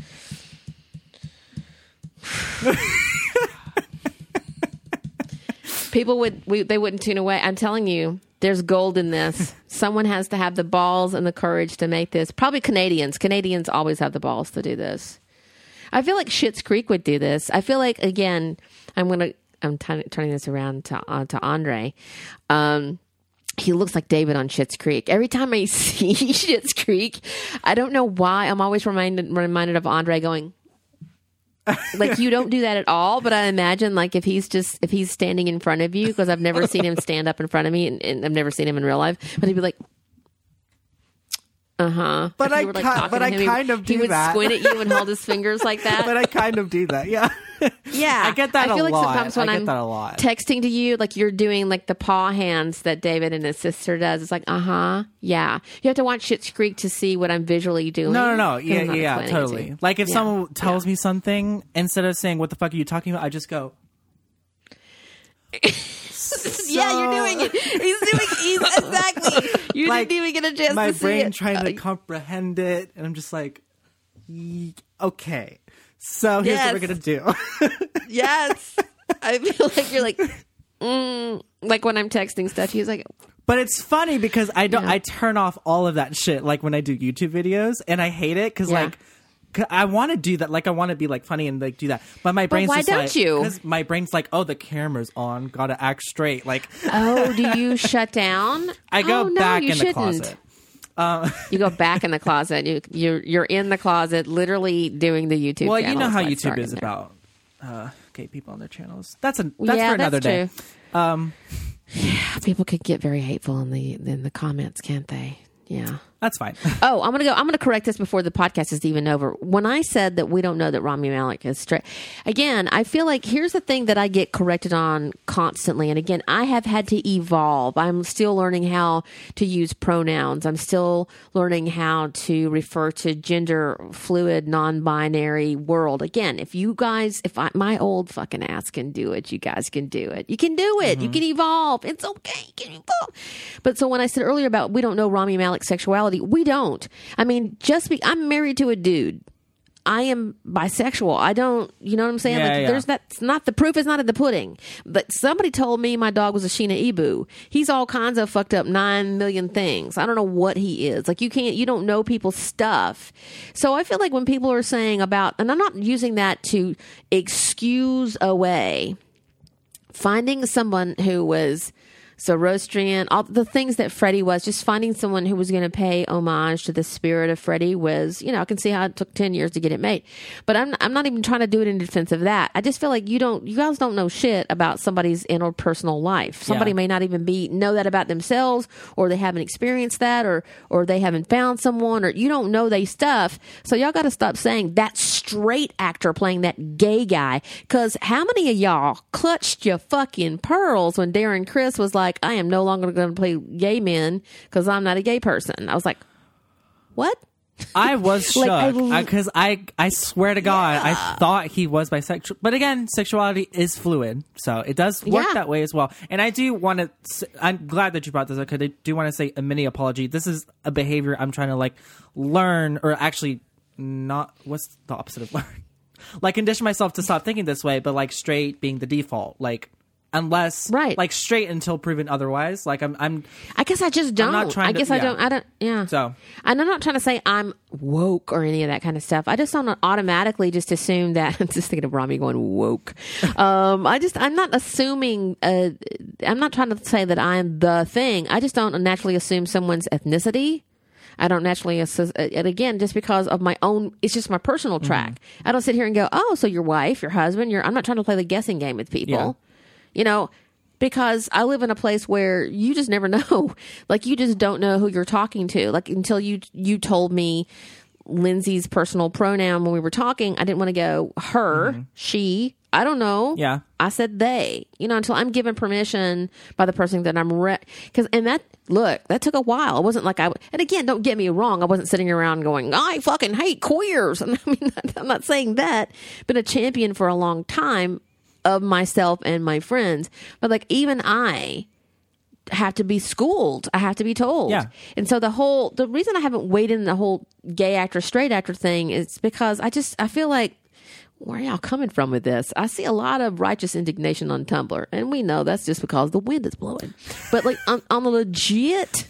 people would we, they wouldn't tune away. I'm telling you, there's gold in this. Someone has to have the balls and the courage to make this. Probably Canadians Canadians always have the balls to do this. I feel like Schitt's Creek would do this. I feel like again I'm gonna I'm t- turning this around to uh, to Andre. Um, he looks like David on Schitt's Creek. Every time I see Schitt's Creek, I don't know why. I'm always reminded reminded of Andre going, Like, you don't do that at all, but I imagine, like, if he's just, if he's standing in front of you, because I've never seen him stand up in front of me, and, and I've never seen him in real life, but he'd be like, uh-huh. But I, were, like, ca- but I him, kind he, of do he would that. Squint at you and hold his fingers like that. But I kind of do that, yeah. Yeah. I get that I a lot. I feel like sometimes when I'm texting to you, like, you're doing, like, the paw hands that David and his sister does. It's like, uh-huh, yeah. You have to watch Schitt's Creek to see what I'm visually doing. No, no, no. Yeah, yeah, yeah, totally. To. Like, if yeah. someone tells yeah. me something, instead of saying, what the fuck are you talking about? I just go... So... Yeah, you're doing it. He's doing it. Exactly. You like, didn't even get a chance to see it. My brain trying to uh, comprehend it, and I'm just like, okay. So here's yes. what we're going to do. Yes. I feel like you're like, mm. Like when I'm texting stuff, he's like... But it's funny because I don't. Yeah. I turn off all of that shit, like when I do YouTube videos, and I hate it because yeah. like... I want to do that. Like, I want to be, like, funny and, like, do that. But my brain's but why just don't like... you? Because my brain's like, oh, the camera's on. Gotta act straight. Like... Oh, do you shut down? I go oh, no, back in shouldn't. the closet. Um... You go back in the closet. You, you're, you're in the closet literally doing the YouTube Well, you know how YouTube is about uh, gay people on their channels. That's, a, that's yeah, for another that's day. True. Um, yeah, people could get very hateful in the in the comments, can't they? Yeah. That's fine. Oh, I'm going to go. I'm going to correct this before the podcast is even over. When I said that we don't know that Rami Malek is straight, again, I feel like here's the thing that I get corrected on constantly. And again, I have had to evolve. I'm still learning how to use pronouns. I'm still learning how to refer to gender fluid, non-binary world. Again, if you guys, if I, my old fucking ass can do it, you guys can do it. You can do it. Mm-hmm. You can evolve. It's okay. You can evolve. But so when I said earlier about we don't know Rami Malek's sexuality, we don't. I mean, just be, I'm married to a dude. I am bisexual. I don't, you know what I'm saying? Yeah, like, yeah. There's that's not the proof is not in the pudding. But somebody told me my dog was a Sheena Ebu. He's all kinds of fucked up nine million things. I don't know what he is. Like, you can't, you don't know people's stuff. So I feel like when people are saying about, and I'm not using that to excuse away finding someone who was Zoroastrian, all the things that Freddie was, just finding someone who was going to pay homage to the spirit of Freddie was, you know, I can see how it took ten years to get it made, but I'm I'm not even trying to do it in defense of that. I just feel like you don't, you guys don't know shit about somebody's interpersonal life. Somebody yeah. may not even be, know that about themselves, or they haven't experienced that, or, or they haven't found someone, or you don't know they stuff. So y'all got to stop saying that straight actor playing that gay guy. Cause how many of y'all clutched your fucking pearls when Darren Criss was like, like, I am no longer going to play gay men because I'm not a gay person. I was like, what? I was shocked because like, I, I, I swear to God, yeah. I thought he was bisexual. But again, sexuality is fluid. So it does work yeah. that way as well. And I do want to, I'm glad that you brought this up because I do want to say a mini apology. This is a behavior I'm trying to like learn or actually not, what's the opposite of learn? Like condition myself to stop thinking this way, but like straight being the default, like. Unless, right. like, straight until proven otherwise. Like, I'm, I'm. I guess I just don't. I'm not trying I guess to, I yeah. don't. I don't. Yeah. So, and I'm not trying to say I'm woke or any of that kind of stuff. I just don't automatically just assume that. I'm just thinking of Rami going woke. um, I just, I'm not assuming. Uh, I'm not trying to say that I'm the thing. I just don't naturally assume someone's ethnicity. I don't naturally, assist, and again, just because of my own, it's just my personal track. Mm-hmm. I don't sit here and go, oh, so your wife, your husband, your. I'm not trying to play the guessing game with people. Yeah. You know, because I live in a place where you just never know. Like, you just don't know who you're talking to. Like, until you you told me Lindsay's personal pronoun when we were talking, I didn't want to go her, mm-hmm. she. I don't know. Yeah. I said they. You know, until I'm given permission by the person that I'm re- because and that look, that took a while. It wasn't like I and again, don't get me wrong. I wasn't sitting around going, I fucking hate queers. And I mean, I'm not saying that. Been a champion for a long time of myself and my friends, but like even I have to be schooled. I have to be told. Yeah. And so the whole, the reason I haven't weighed in the whole gay actor, straight actor thing is because I just, I feel like, where are y'all coming from with this? I see a lot of righteous indignation on Tumblr, and we know that's just because the wind is blowing, but like on, on the legit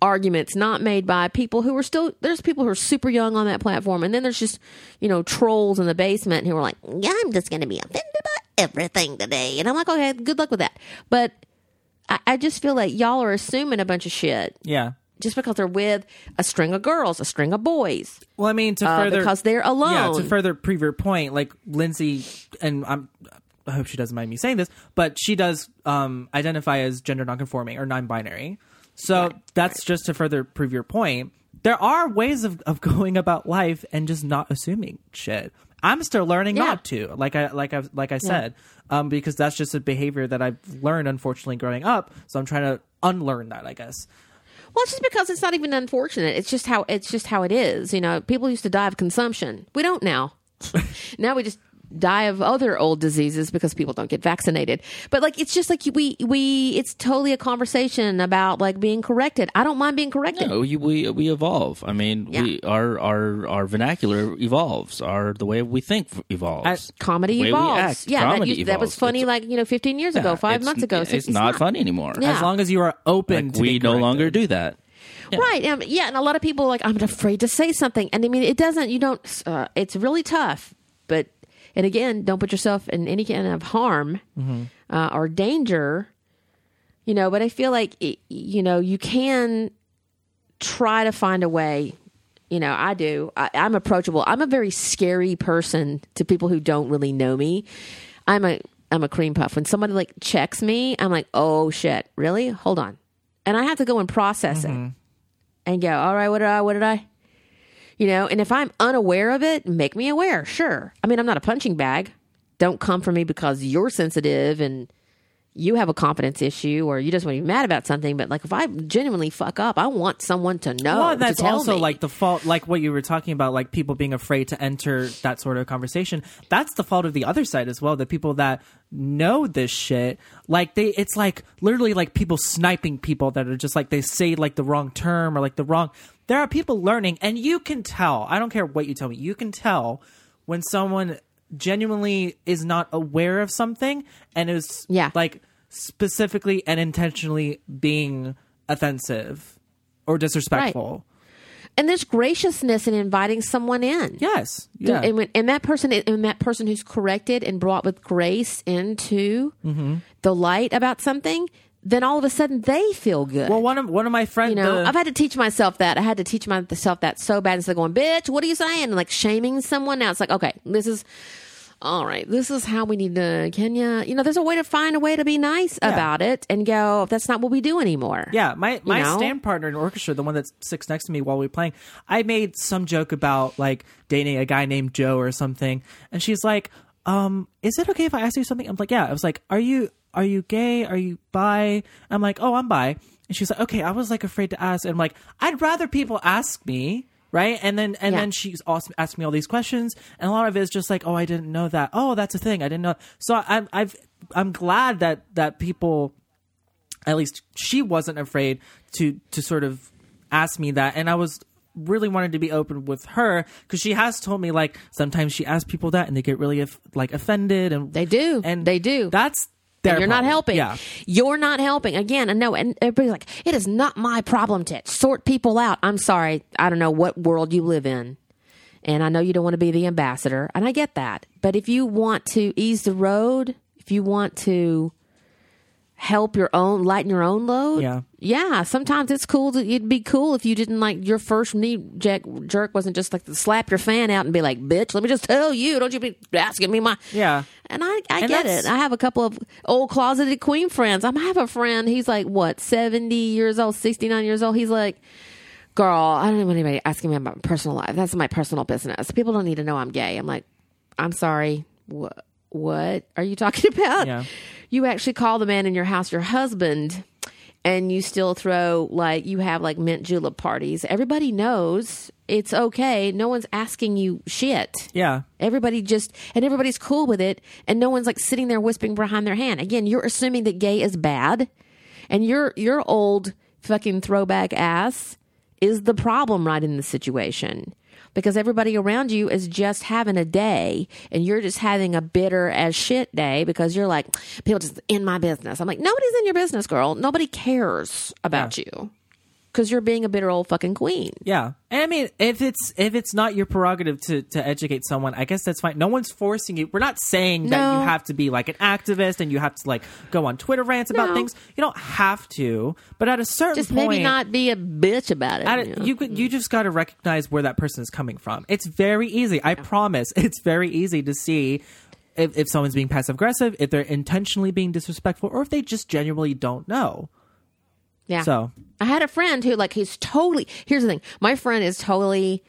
arguments not made by people who are still, there's people who are super young on that platform. And then there's just, you know, trolls in the basement who are like, yeah, I'm just going to be offended by everything today. And I'm like, okay, good luck with that. But I, I just feel like y'all are assuming a bunch of shit. Yeah. just because they're with a string of girls, a string of boys. Well, I mean, to further uh, because they're alone. Yeah, to further prove your point, like Lindsay, and I'm, I hope she doesn't mind me saying this, but she does um, identify as gender nonconforming or non-binary. So right, that's right. Just to further prove your point. There are ways of, of going about life and just not assuming shit. I'm still learning yeah. not to, like I like I like I said, yeah. um, because that's just a behavior that I've learned, unfortunately, growing up. So I'm trying to unlearn that, I guess. Well, it's just because it's not even unfortunate. It's just how it's just how it is. You know, people used to die of consumption. We don't now. Now we just die of other old diseases because people don't get vaccinated. But like, it's just like we we it's totally a conversation about like being corrected. I don't mind being corrected. No, you, we we evolve. I mean, yeah. we our our our vernacular evolves. Our the way we think evolves. Uh, comedy evolves. Act, yeah, comedy that, used, evolves. That was funny. It's, like you know, fifteen years yeah, ago, five months ago. It's, it's not, not funny anymore. Yeah. As long as you are open, like, to we no longer do that. Yeah. Right. Um, yeah, and a lot of people are like, I'm afraid to say something, and I mean, it doesn't. You don't. Uh, it's really tough, but. And again, don't put yourself in any kind of harm mm-hmm. uh, or danger, you know, but I feel like, it, you know, you can try to find a way. You know, I do. I, I'm approachable. I'm a very scary person to people who don't really know me. I'm a, I'm a cream puff. When somebody like checks me, I'm like, oh shit, really? Hold on. And I have to go and process mm-hmm. it and go, all right, what did I, what did I? You know, and if I'm unaware of it, make me aware. Sure. I mean, I'm not a punching bag. Don't come for me because you're sensitive and you have a confidence issue or you just want to be mad about something. But like if I genuinely fuck up, I want someone to know. Well, that's also me. Like the fault, like what you were talking about, like people being afraid to enter that sort of conversation. That's the fault of the other side as well. The people that know this shit, like they, it's like literally like people sniping people that are just like they say like the wrong term or like the wrong. There are people learning, and you can tell. I don't care what you tell me. You can tell when someone genuinely is not aware of something and is yeah. like specifically and intentionally being offensive or disrespectful. Right. And there's graciousness in inviting someone in. Yes. Yeah. And, when, and that person, and that person who's corrected and brought with grace into mm-hmm. the light about something. Then all of a sudden they feel good. Well, one of one of my friends, you know, the, I've had to teach myself that. I had to teach myself that so bad instead of going, bitch, what are you saying? And like shaming someone. Now it's like, okay, this is all right. This is how we need to Kenya. You know, there's a way to find a way to be nice yeah. about it and go, that's not what we do anymore. Yeah. My, my you know? stand partner in orchestra, the one that sits next to me while we were playing, I made some joke about like dating a guy named Joe or something. And she's like, um, is it okay if I ask you something? I'm like, yeah. I was like, are you... Are you gay? Are you bi? I'm like, oh, I'm bi. And she's like, okay, I was like afraid to ask. And I'm like, I'd rather people ask me, right? And then and yeah. then she's asked me all these questions, and a lot of it is just like, oh, I didn't know that. Oh, that's a thing I didn't know. So I'm I've I'm glad that that people, at least she wasn't afraid to to sort of ask me that, and I was. Really wanted to be open with her because she has told me like sometimes she asks people that and they get really like offended and they do and they do. That's. And you're problem. Not helping. Yeah. You're not helping. Again, I know. And everybody's like, it is not my problem to sort people out. I'm sorry. I don't know what world you live in. And I know you don't want to be the ambassador. And I get that. But if you want to ease the road, if you want to help your own, lighten your own load. Yeah. Yeah. Sometimes it's cool. To, it'd be cool if you didn't like your first knee jerk wasn't just like to slap your fan out and be like, bitch, let me just tell you. Don't you be asking me my. Yeah. And I, I and get it. I have a couple of old closeted queen friends. I have a friend. He's like, what, seventy years old, sixty-nine years old. He's like, girl, I don't want anybody asking me about my personal life. That's my personal business. People don't need to know I'm gay. I'm like, I'm sorry. What? What are you talking about? Yeah. You actually call the man in your house your husband, and you still throw like you have like mint julep parties. Everybody knows it's okay. No one's asking you shit. Yeah. Everybody just and everybody's cool with it, and no one's like sitting there whispering behind their hand. Again, you're assuming that gay is bad, and your your old fucking throwback ass is the problem right in the situation. Because everybody around you is just having a day and you're just having a bitter as shit day because you're like, people just in my business. I'm like, nobody's in your business, girl. Nobody cares about yeah. you. because you're being a bitter old fucking queen. Yeah. And I mean, if it's if it's not your prerogative to, to educate someone, I guess that's fine. No one's forcing you. We're not saying no. that you have to be like an activist and you have to like go on Twitter rants no. about things. You don't have to. But at a certain just point... Just maybe not be a bitch about it. At a, you, know? you, you just got to recognize where that person is coming from. It's very easy. I yeah. promise. It's very easy to see... If, if someone's being passive-aggressive, if they're intentionally being disrespectful, or if they just genuinely don't know. Yeah. So I had a friend who, like, he's totally... Here's the thing. My friend is totally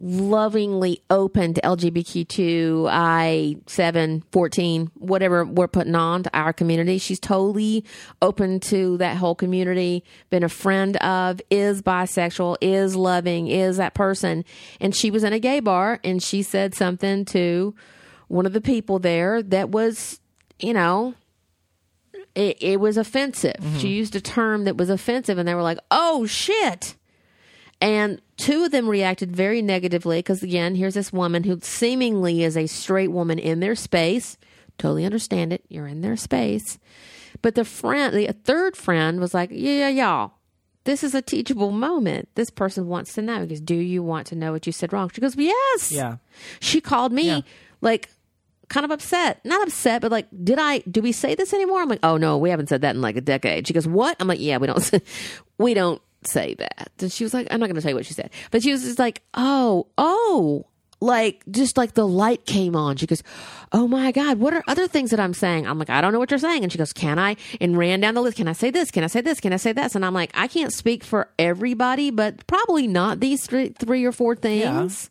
lovingly open to L G B T Q I seven, fourteen, whatever we're putting on to our community. She's totally open to that whole community, been a friend of, is bisexual, is loving, is that person. And she was in a gay bar, and she said something to... one of the people there that was, you know, it, it was offensive. Mm-hmm. She used a term that was offensive, and they were like, oh, shit. And two of them reacted very negatively because, again, here's this woman who seemingly is a straight woman in their space. Totally understand it. You're in their space. But the friend, the third friend was like, yeah, y'all, this is a teachable moment. This person wants to know. He goes, do you want to know what you said wrong? She goes, yes. Yeah. She called me. Yeah. Like, kind of upset. Not upset, but like, did I, do we say this anymore? I'm like, oh no, we haven't said that in like a decade. She goes, what? I'm like, yeah, we don't, we don't say that. And she was like, I'm not going to tell you what she said. But she was just like, oh, oh, like, just like the light came on. She goes, oh my God, what are other things that I'm saying? I'm like, I don't know what you're saying. And she goes, can I? And ran down the list. Can I say this? Can I say this? Can I say this? And I'm like, I can't speak for everybody, but probably not these three, three or four things. Yeah.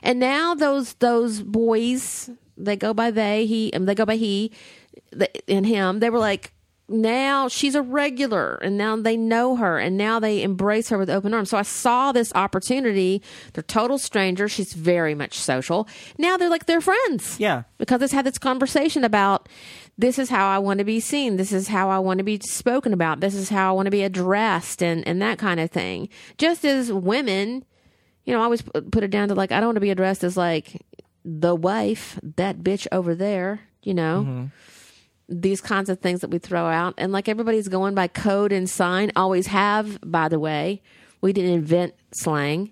And now those those boys, they go by they, he, they go by he, they, and him. They were like, now she's a regular, and now they know her, and now they embrace her with open arms. So I saw this opportunity. They're total strangers. She's very much social. Now they're like, they're friends. Yeah. Because it's had this conversation about, this is how I want to be seen. This is how I want to be spoken about. This is how I want to be addressed, and, and that kind of thing. Just as women... You know, I always put it down to like, I don't want to be addressed as like the wife, that bitch over there, you know, mm-hmm. these kinds of things that we throw out. And like everybody's going by code and sign, always have, by the way. We didn't invent slang.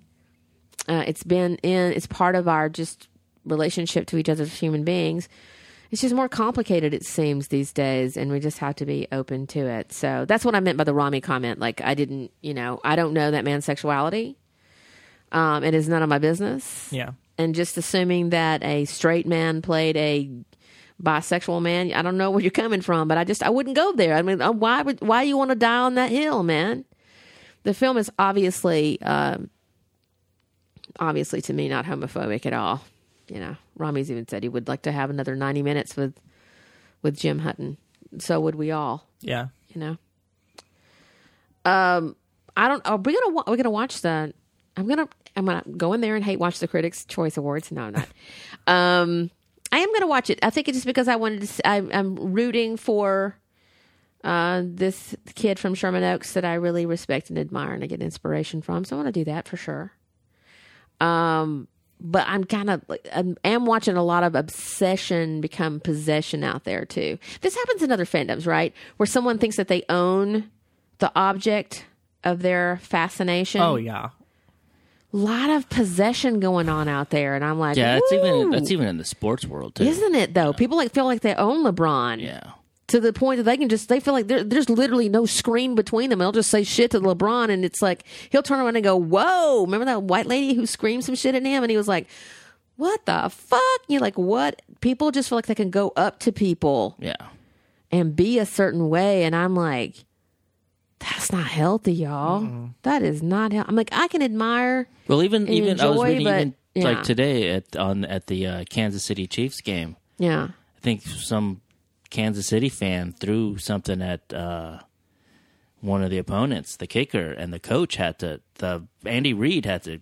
Uh, it's been in, it's part of our just relationship to each other as human beings. It's just more complicated, it seems, these days, and we just have to be open to it. So that's what I meant by the Rami comment. Like, I didn't, you know, I don't know that man's sexuality. Um, it is none of my business. Yeah. And just assuming that a straight man played a bisexual man, I don't know where you're coming from, but I just, I wouldn't go there. I mean, why would, why you want to die on that hill, man? The film is obviously, uh, obviously to me, not homophobic at all. You know, Rami's even said he would like to have another ninety minutes with, with Jim Hutton. So would we all. Yeah. You know? Um, I don't, are we going to, wa- are we going to watch the, I'm gonna I'm gonna go in there and hate watch the Critics' Choice Awards. No, I'm not. um, I am gonna watch it. I think it's just because I wanted to. See, I, I'm rooting for uh, this kid from Sherman Oaks that I really respect and admire, and I get inspiration from. So I want to do that for sure. Um, but I'm kind of I'm, I'm watching a lot of obsession become possession out there too. This happens in other fandoms, right? Where someone thinks that they own the object of their fascination. Oh yeah. Lot of possession going on out there, and I'm like, yeah, it's even that's even in the sports world too, isn't it? Though yeah. people like feel like they own LeBron, yeah, to the point that they can just they feel like there's literally no screen between them. They'll just say shit to LeBron, and it's like he'll turn around and go, "Whoa!" Remember that white lady who screamed some shit at him, and he was like, "What the fuck?" And you're like, "What?" People just feel like they can go up to people, yeah, and be a certain way, and I'm like, that's not healthy, y'all. Mm-hmm. That is not healthy. I'm like, I can admire. Well, even even enjoy, I was reading but, even, yeah. like today at on at the uh, Kansas City Chiefs game. Yeah, I think some Kansas City fan threw something at uh, one of the opponents, the kicker, and the coach had to. The Andy Reid had to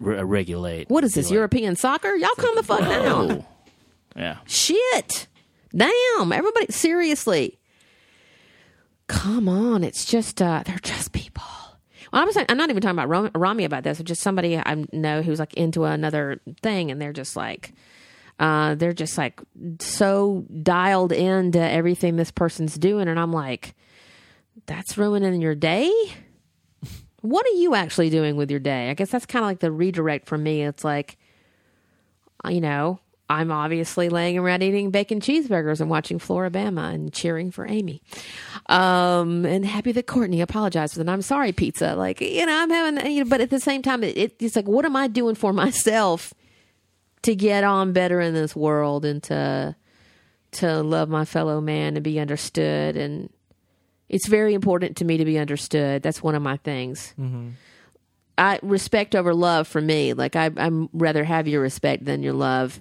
re- regulate. What is this, like, European soccer? Y'all come like, the fuck whoa. down. Yeah. Shit. Damn. Everybody. Seriously. Come on, it's just, uh, they're just people. Well, I was, I'm not even talking about Rom- Rami about this, but just somebody I know who's like into another thing, and they're just like, uh, they're just like so dialed into everything this person's doing, and I'm like, that's ruining your day? what are you actually doing with your day? I guess that's kind of like the redirect for me. It's like, you know, I'm obviously laying around eating bacon cheeseburgers and watching Floribama and cheering for Amy. Um, and happy that Courtney apologized for the I'm sorry pizza. Like, you know, I'm having, you know, but at the same time, it, it's like, what am I doing for myself to get on better in this world and to, to love my fellow man and be understood? And it's very important to me to be understood. That's one of my things. Mm-hmm. I respect over love for me. Like I, I'm rather have your respect than your love.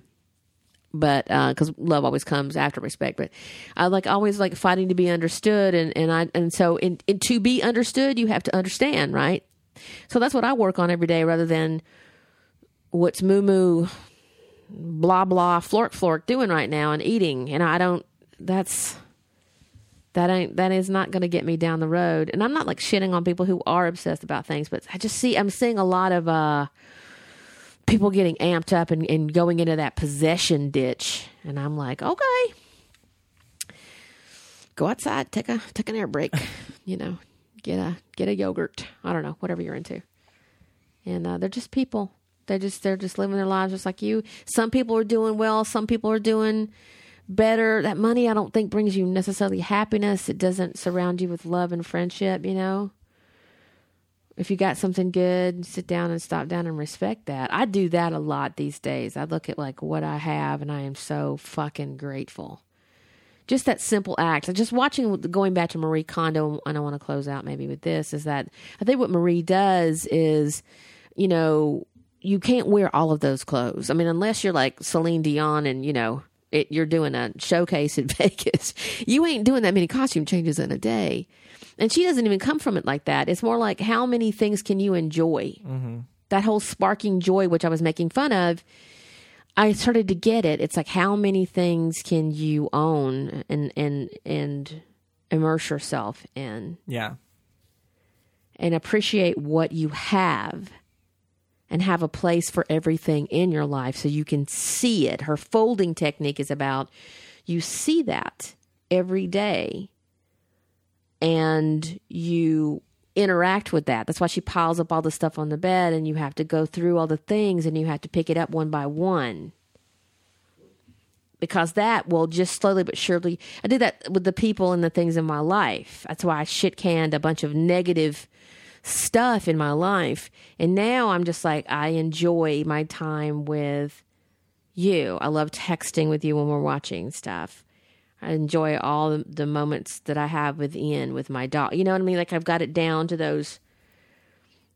But uh, because love always comes after respect, but I like always like fighting to be understood, and and I and so in, in to be understood, you have to understand, right? So that's what I work on every day, rather than what's moo moo, blah blah, flork flork doing right now and eating, and I don't. That's that ain't that is not going to get me down the road, and I'm not like shitting on people who are obsessed about things, but I just see I'm seeing a lot of. Uh, people getting amped up and, and going into that possession ditch. And I'm like, okay, go outside, take a, take an air break, you know, get a, get a yogurt. I don't know, whatever you're into. And uh, they're just people. They're just, they're just living their lives just like you. Some people are doing well. Some people are doing better. That money, I don't think brings you necessarily happiness. It doesn't surround you with love and friendship, you know? If you got something good, sit down and stop down and respect that. I do that a lot these days. I look at like what I have and I am so fucking grateful. Just that simple act. Just watching, going back to Marie Kondo, and I want to close out maybe with this, is that I think what Marie does is, you know, you can't wear all of those clothes. I mean, unless you're like Celine Dion and, you know, it, you're doing a showcase in Vegas, you ain't doing that many costume changes in a day. And she doesn't even come from it like that. It's more like, how many things can you enjoy? Mm-hmm. That whole sparking joy, which I was making fun of, I started to get it. It's like, how many things can you own and and and immerse yourself in? Yeah. And appreciate what you have and have a place for everything in your life so you can see it. Her folding technique is about, you see that every day. And you interact with that. That's why she piles up all the stuff on the bed, and you have to go through all the things, and you have to pick it up one by one. Because that will just slowly but surely... I did that with the people and the things in my life. That's why I shit-canned a bunch of negative stuff in my life. And now I'm just like, I enjoy my time with you. I love texting with you when we're watching stuff. I enjoy all the moments that I have with Ian, with my dog. You know what I mean? Like, I've got it down to those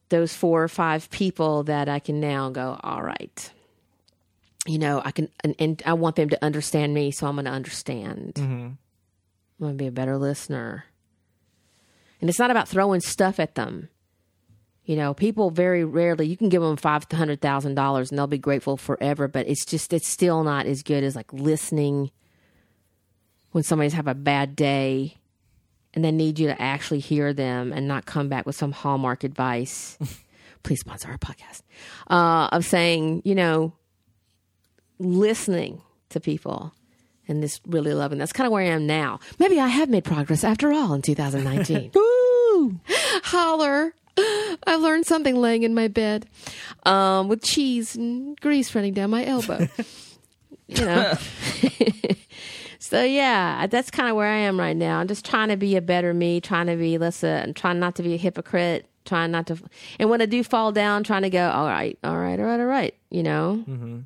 those four or five people that I can now go, all right. You know, I can, and, and I want them to understand me, so I'm going to understand. Mm-hmm. I'm going to be a better listener. And it's not about throwing stuff at them. You know, people very rarely, you can give them five hundred thousand dollars and they'll be grateful forever, but it's just, it's still not as good as like listening when somebody's have a bad day and they need you to actually hear them and not come back with some Hallmark advice, please sponsor our podcast, uh, of saying, you know, listening to people and this really loving. That's kind of where I am now. Maybe I have made progress after all in two thousand nineteen. Woo! Holler. I've learned something laying in my bed um, with cheese and grease running down my elbow. You know? So yeah, that's kind of where I am right now. I'm just trying to be a better me, trying to be less, uh, trying not to be a hypocrite, trying not to, and when I do fall down, trying to go, all right, all right, all right, all right, you know? Mm-hmm.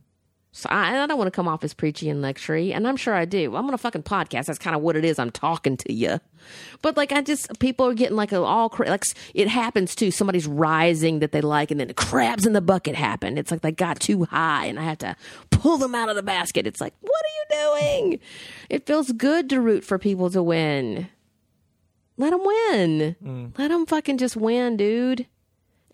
So I, and I don't want to come off as preachy and lectury, and I'm sure I do. I'm on a fucking podcast. That's kind of what it is. I'm talking to you. But like, I just, people are getting like a, all, cra- like it happens too. Somebody's rising that they like, and then the crabs in the bucket happen. It's like they got too high and I have to pull them out of the basket. It's like, what are you doing? It feels good to root for people to win. Let them win. Mm. Let them fucking just win, dude.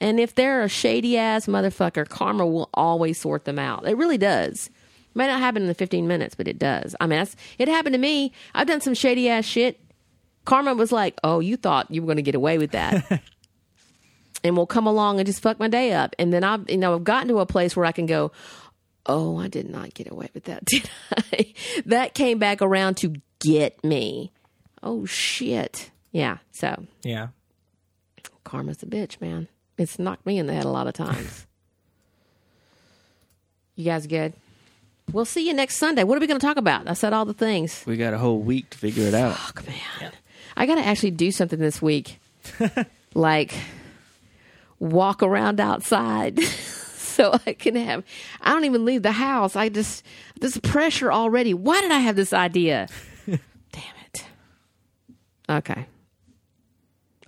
And if they're a shady ass motherfucker, karma will always sort them out. It really does. It may not happen in the fifteen minutes, but it does. I mean, that's, it happened to me. I've done some shady ass shit. Karma was like, oh, you thought you were going to get away with that. And we'll come along and just fuck my day up. And then I've, you know, I've gotten to a place where I can go, oh, I did not get away with that, did I? That came back around to get me. Oh, shit. Yeah. So. Yeah. karma's a bitch, man. It's knocked me in the head a lot of times. You guys good? We'll see you next Sunday. What are we going to talk about? I said all the things. We got a whole week to figure it out. Fuck, man. Yep. I got to actually do something this week. Like walk around outside so I can have... I don't even leave the house. I just... There's pressure already. Why did I have this idea? Damn it. Okay.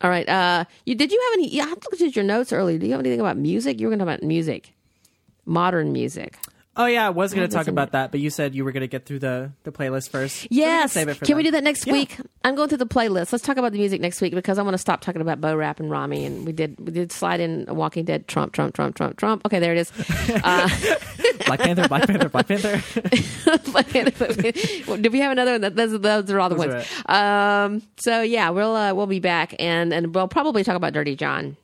All right. Uh, you did you have any... I looked at your notes earlier. Do you have anything about music? You were going to talk about music. Modern music. Oh, yeah, I was going to talk about that, but you said you were going to get through the, the playlist first. Yes. So we can save it for can them. We do that next yeah. week? I'm going through the playlist. Let's talk about the music next week because I want to stop talking about Bo Rap and Rami. And we did we did slide in Walking Dead, Trump, Trump, Trump, Trump, Trump. Okay, there it is. Uh, Black Panther, Black Panther, Black Panther. Black Panther. Well, did we have another one? Those, those are all the those ones. Right. Um, so, yeah, we'll uh, we'll be back, and, and we'll probably talk about Dirty John.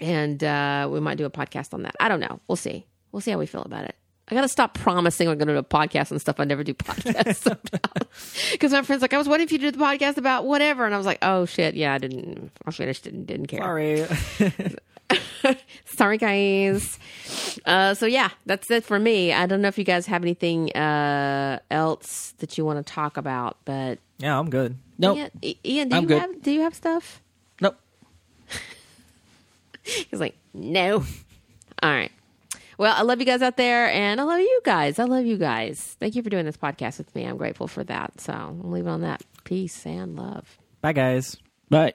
And uh, we might do a podcast on that. I don't know. We'll see. We'll see how we feel about it. I got to stop promising we're going to do a podcast and stuff. I never do podcasts about. Because my friend's like, I was waiting for you to do the podcast about whatever. And I was like, oh, shit. Yeah, I didn't. I finished it and didn't care. Sorry. Sorry, guys. Uh, so, yeah, that's it for me. I don't know if you guys have anything uh, else that you want to talk about. But yeah, I'm good. No, nope. Ian, Ian do, I'm you good. Have, do you have stuff? Nope. He's like, no. All right. Well, I love you guys out there, and I love you guys. I love you guys. Thank you for doing this podcast with me. I'm grateful for that. So I'll leave it on that. Peace and love. Bye, guys. Bye.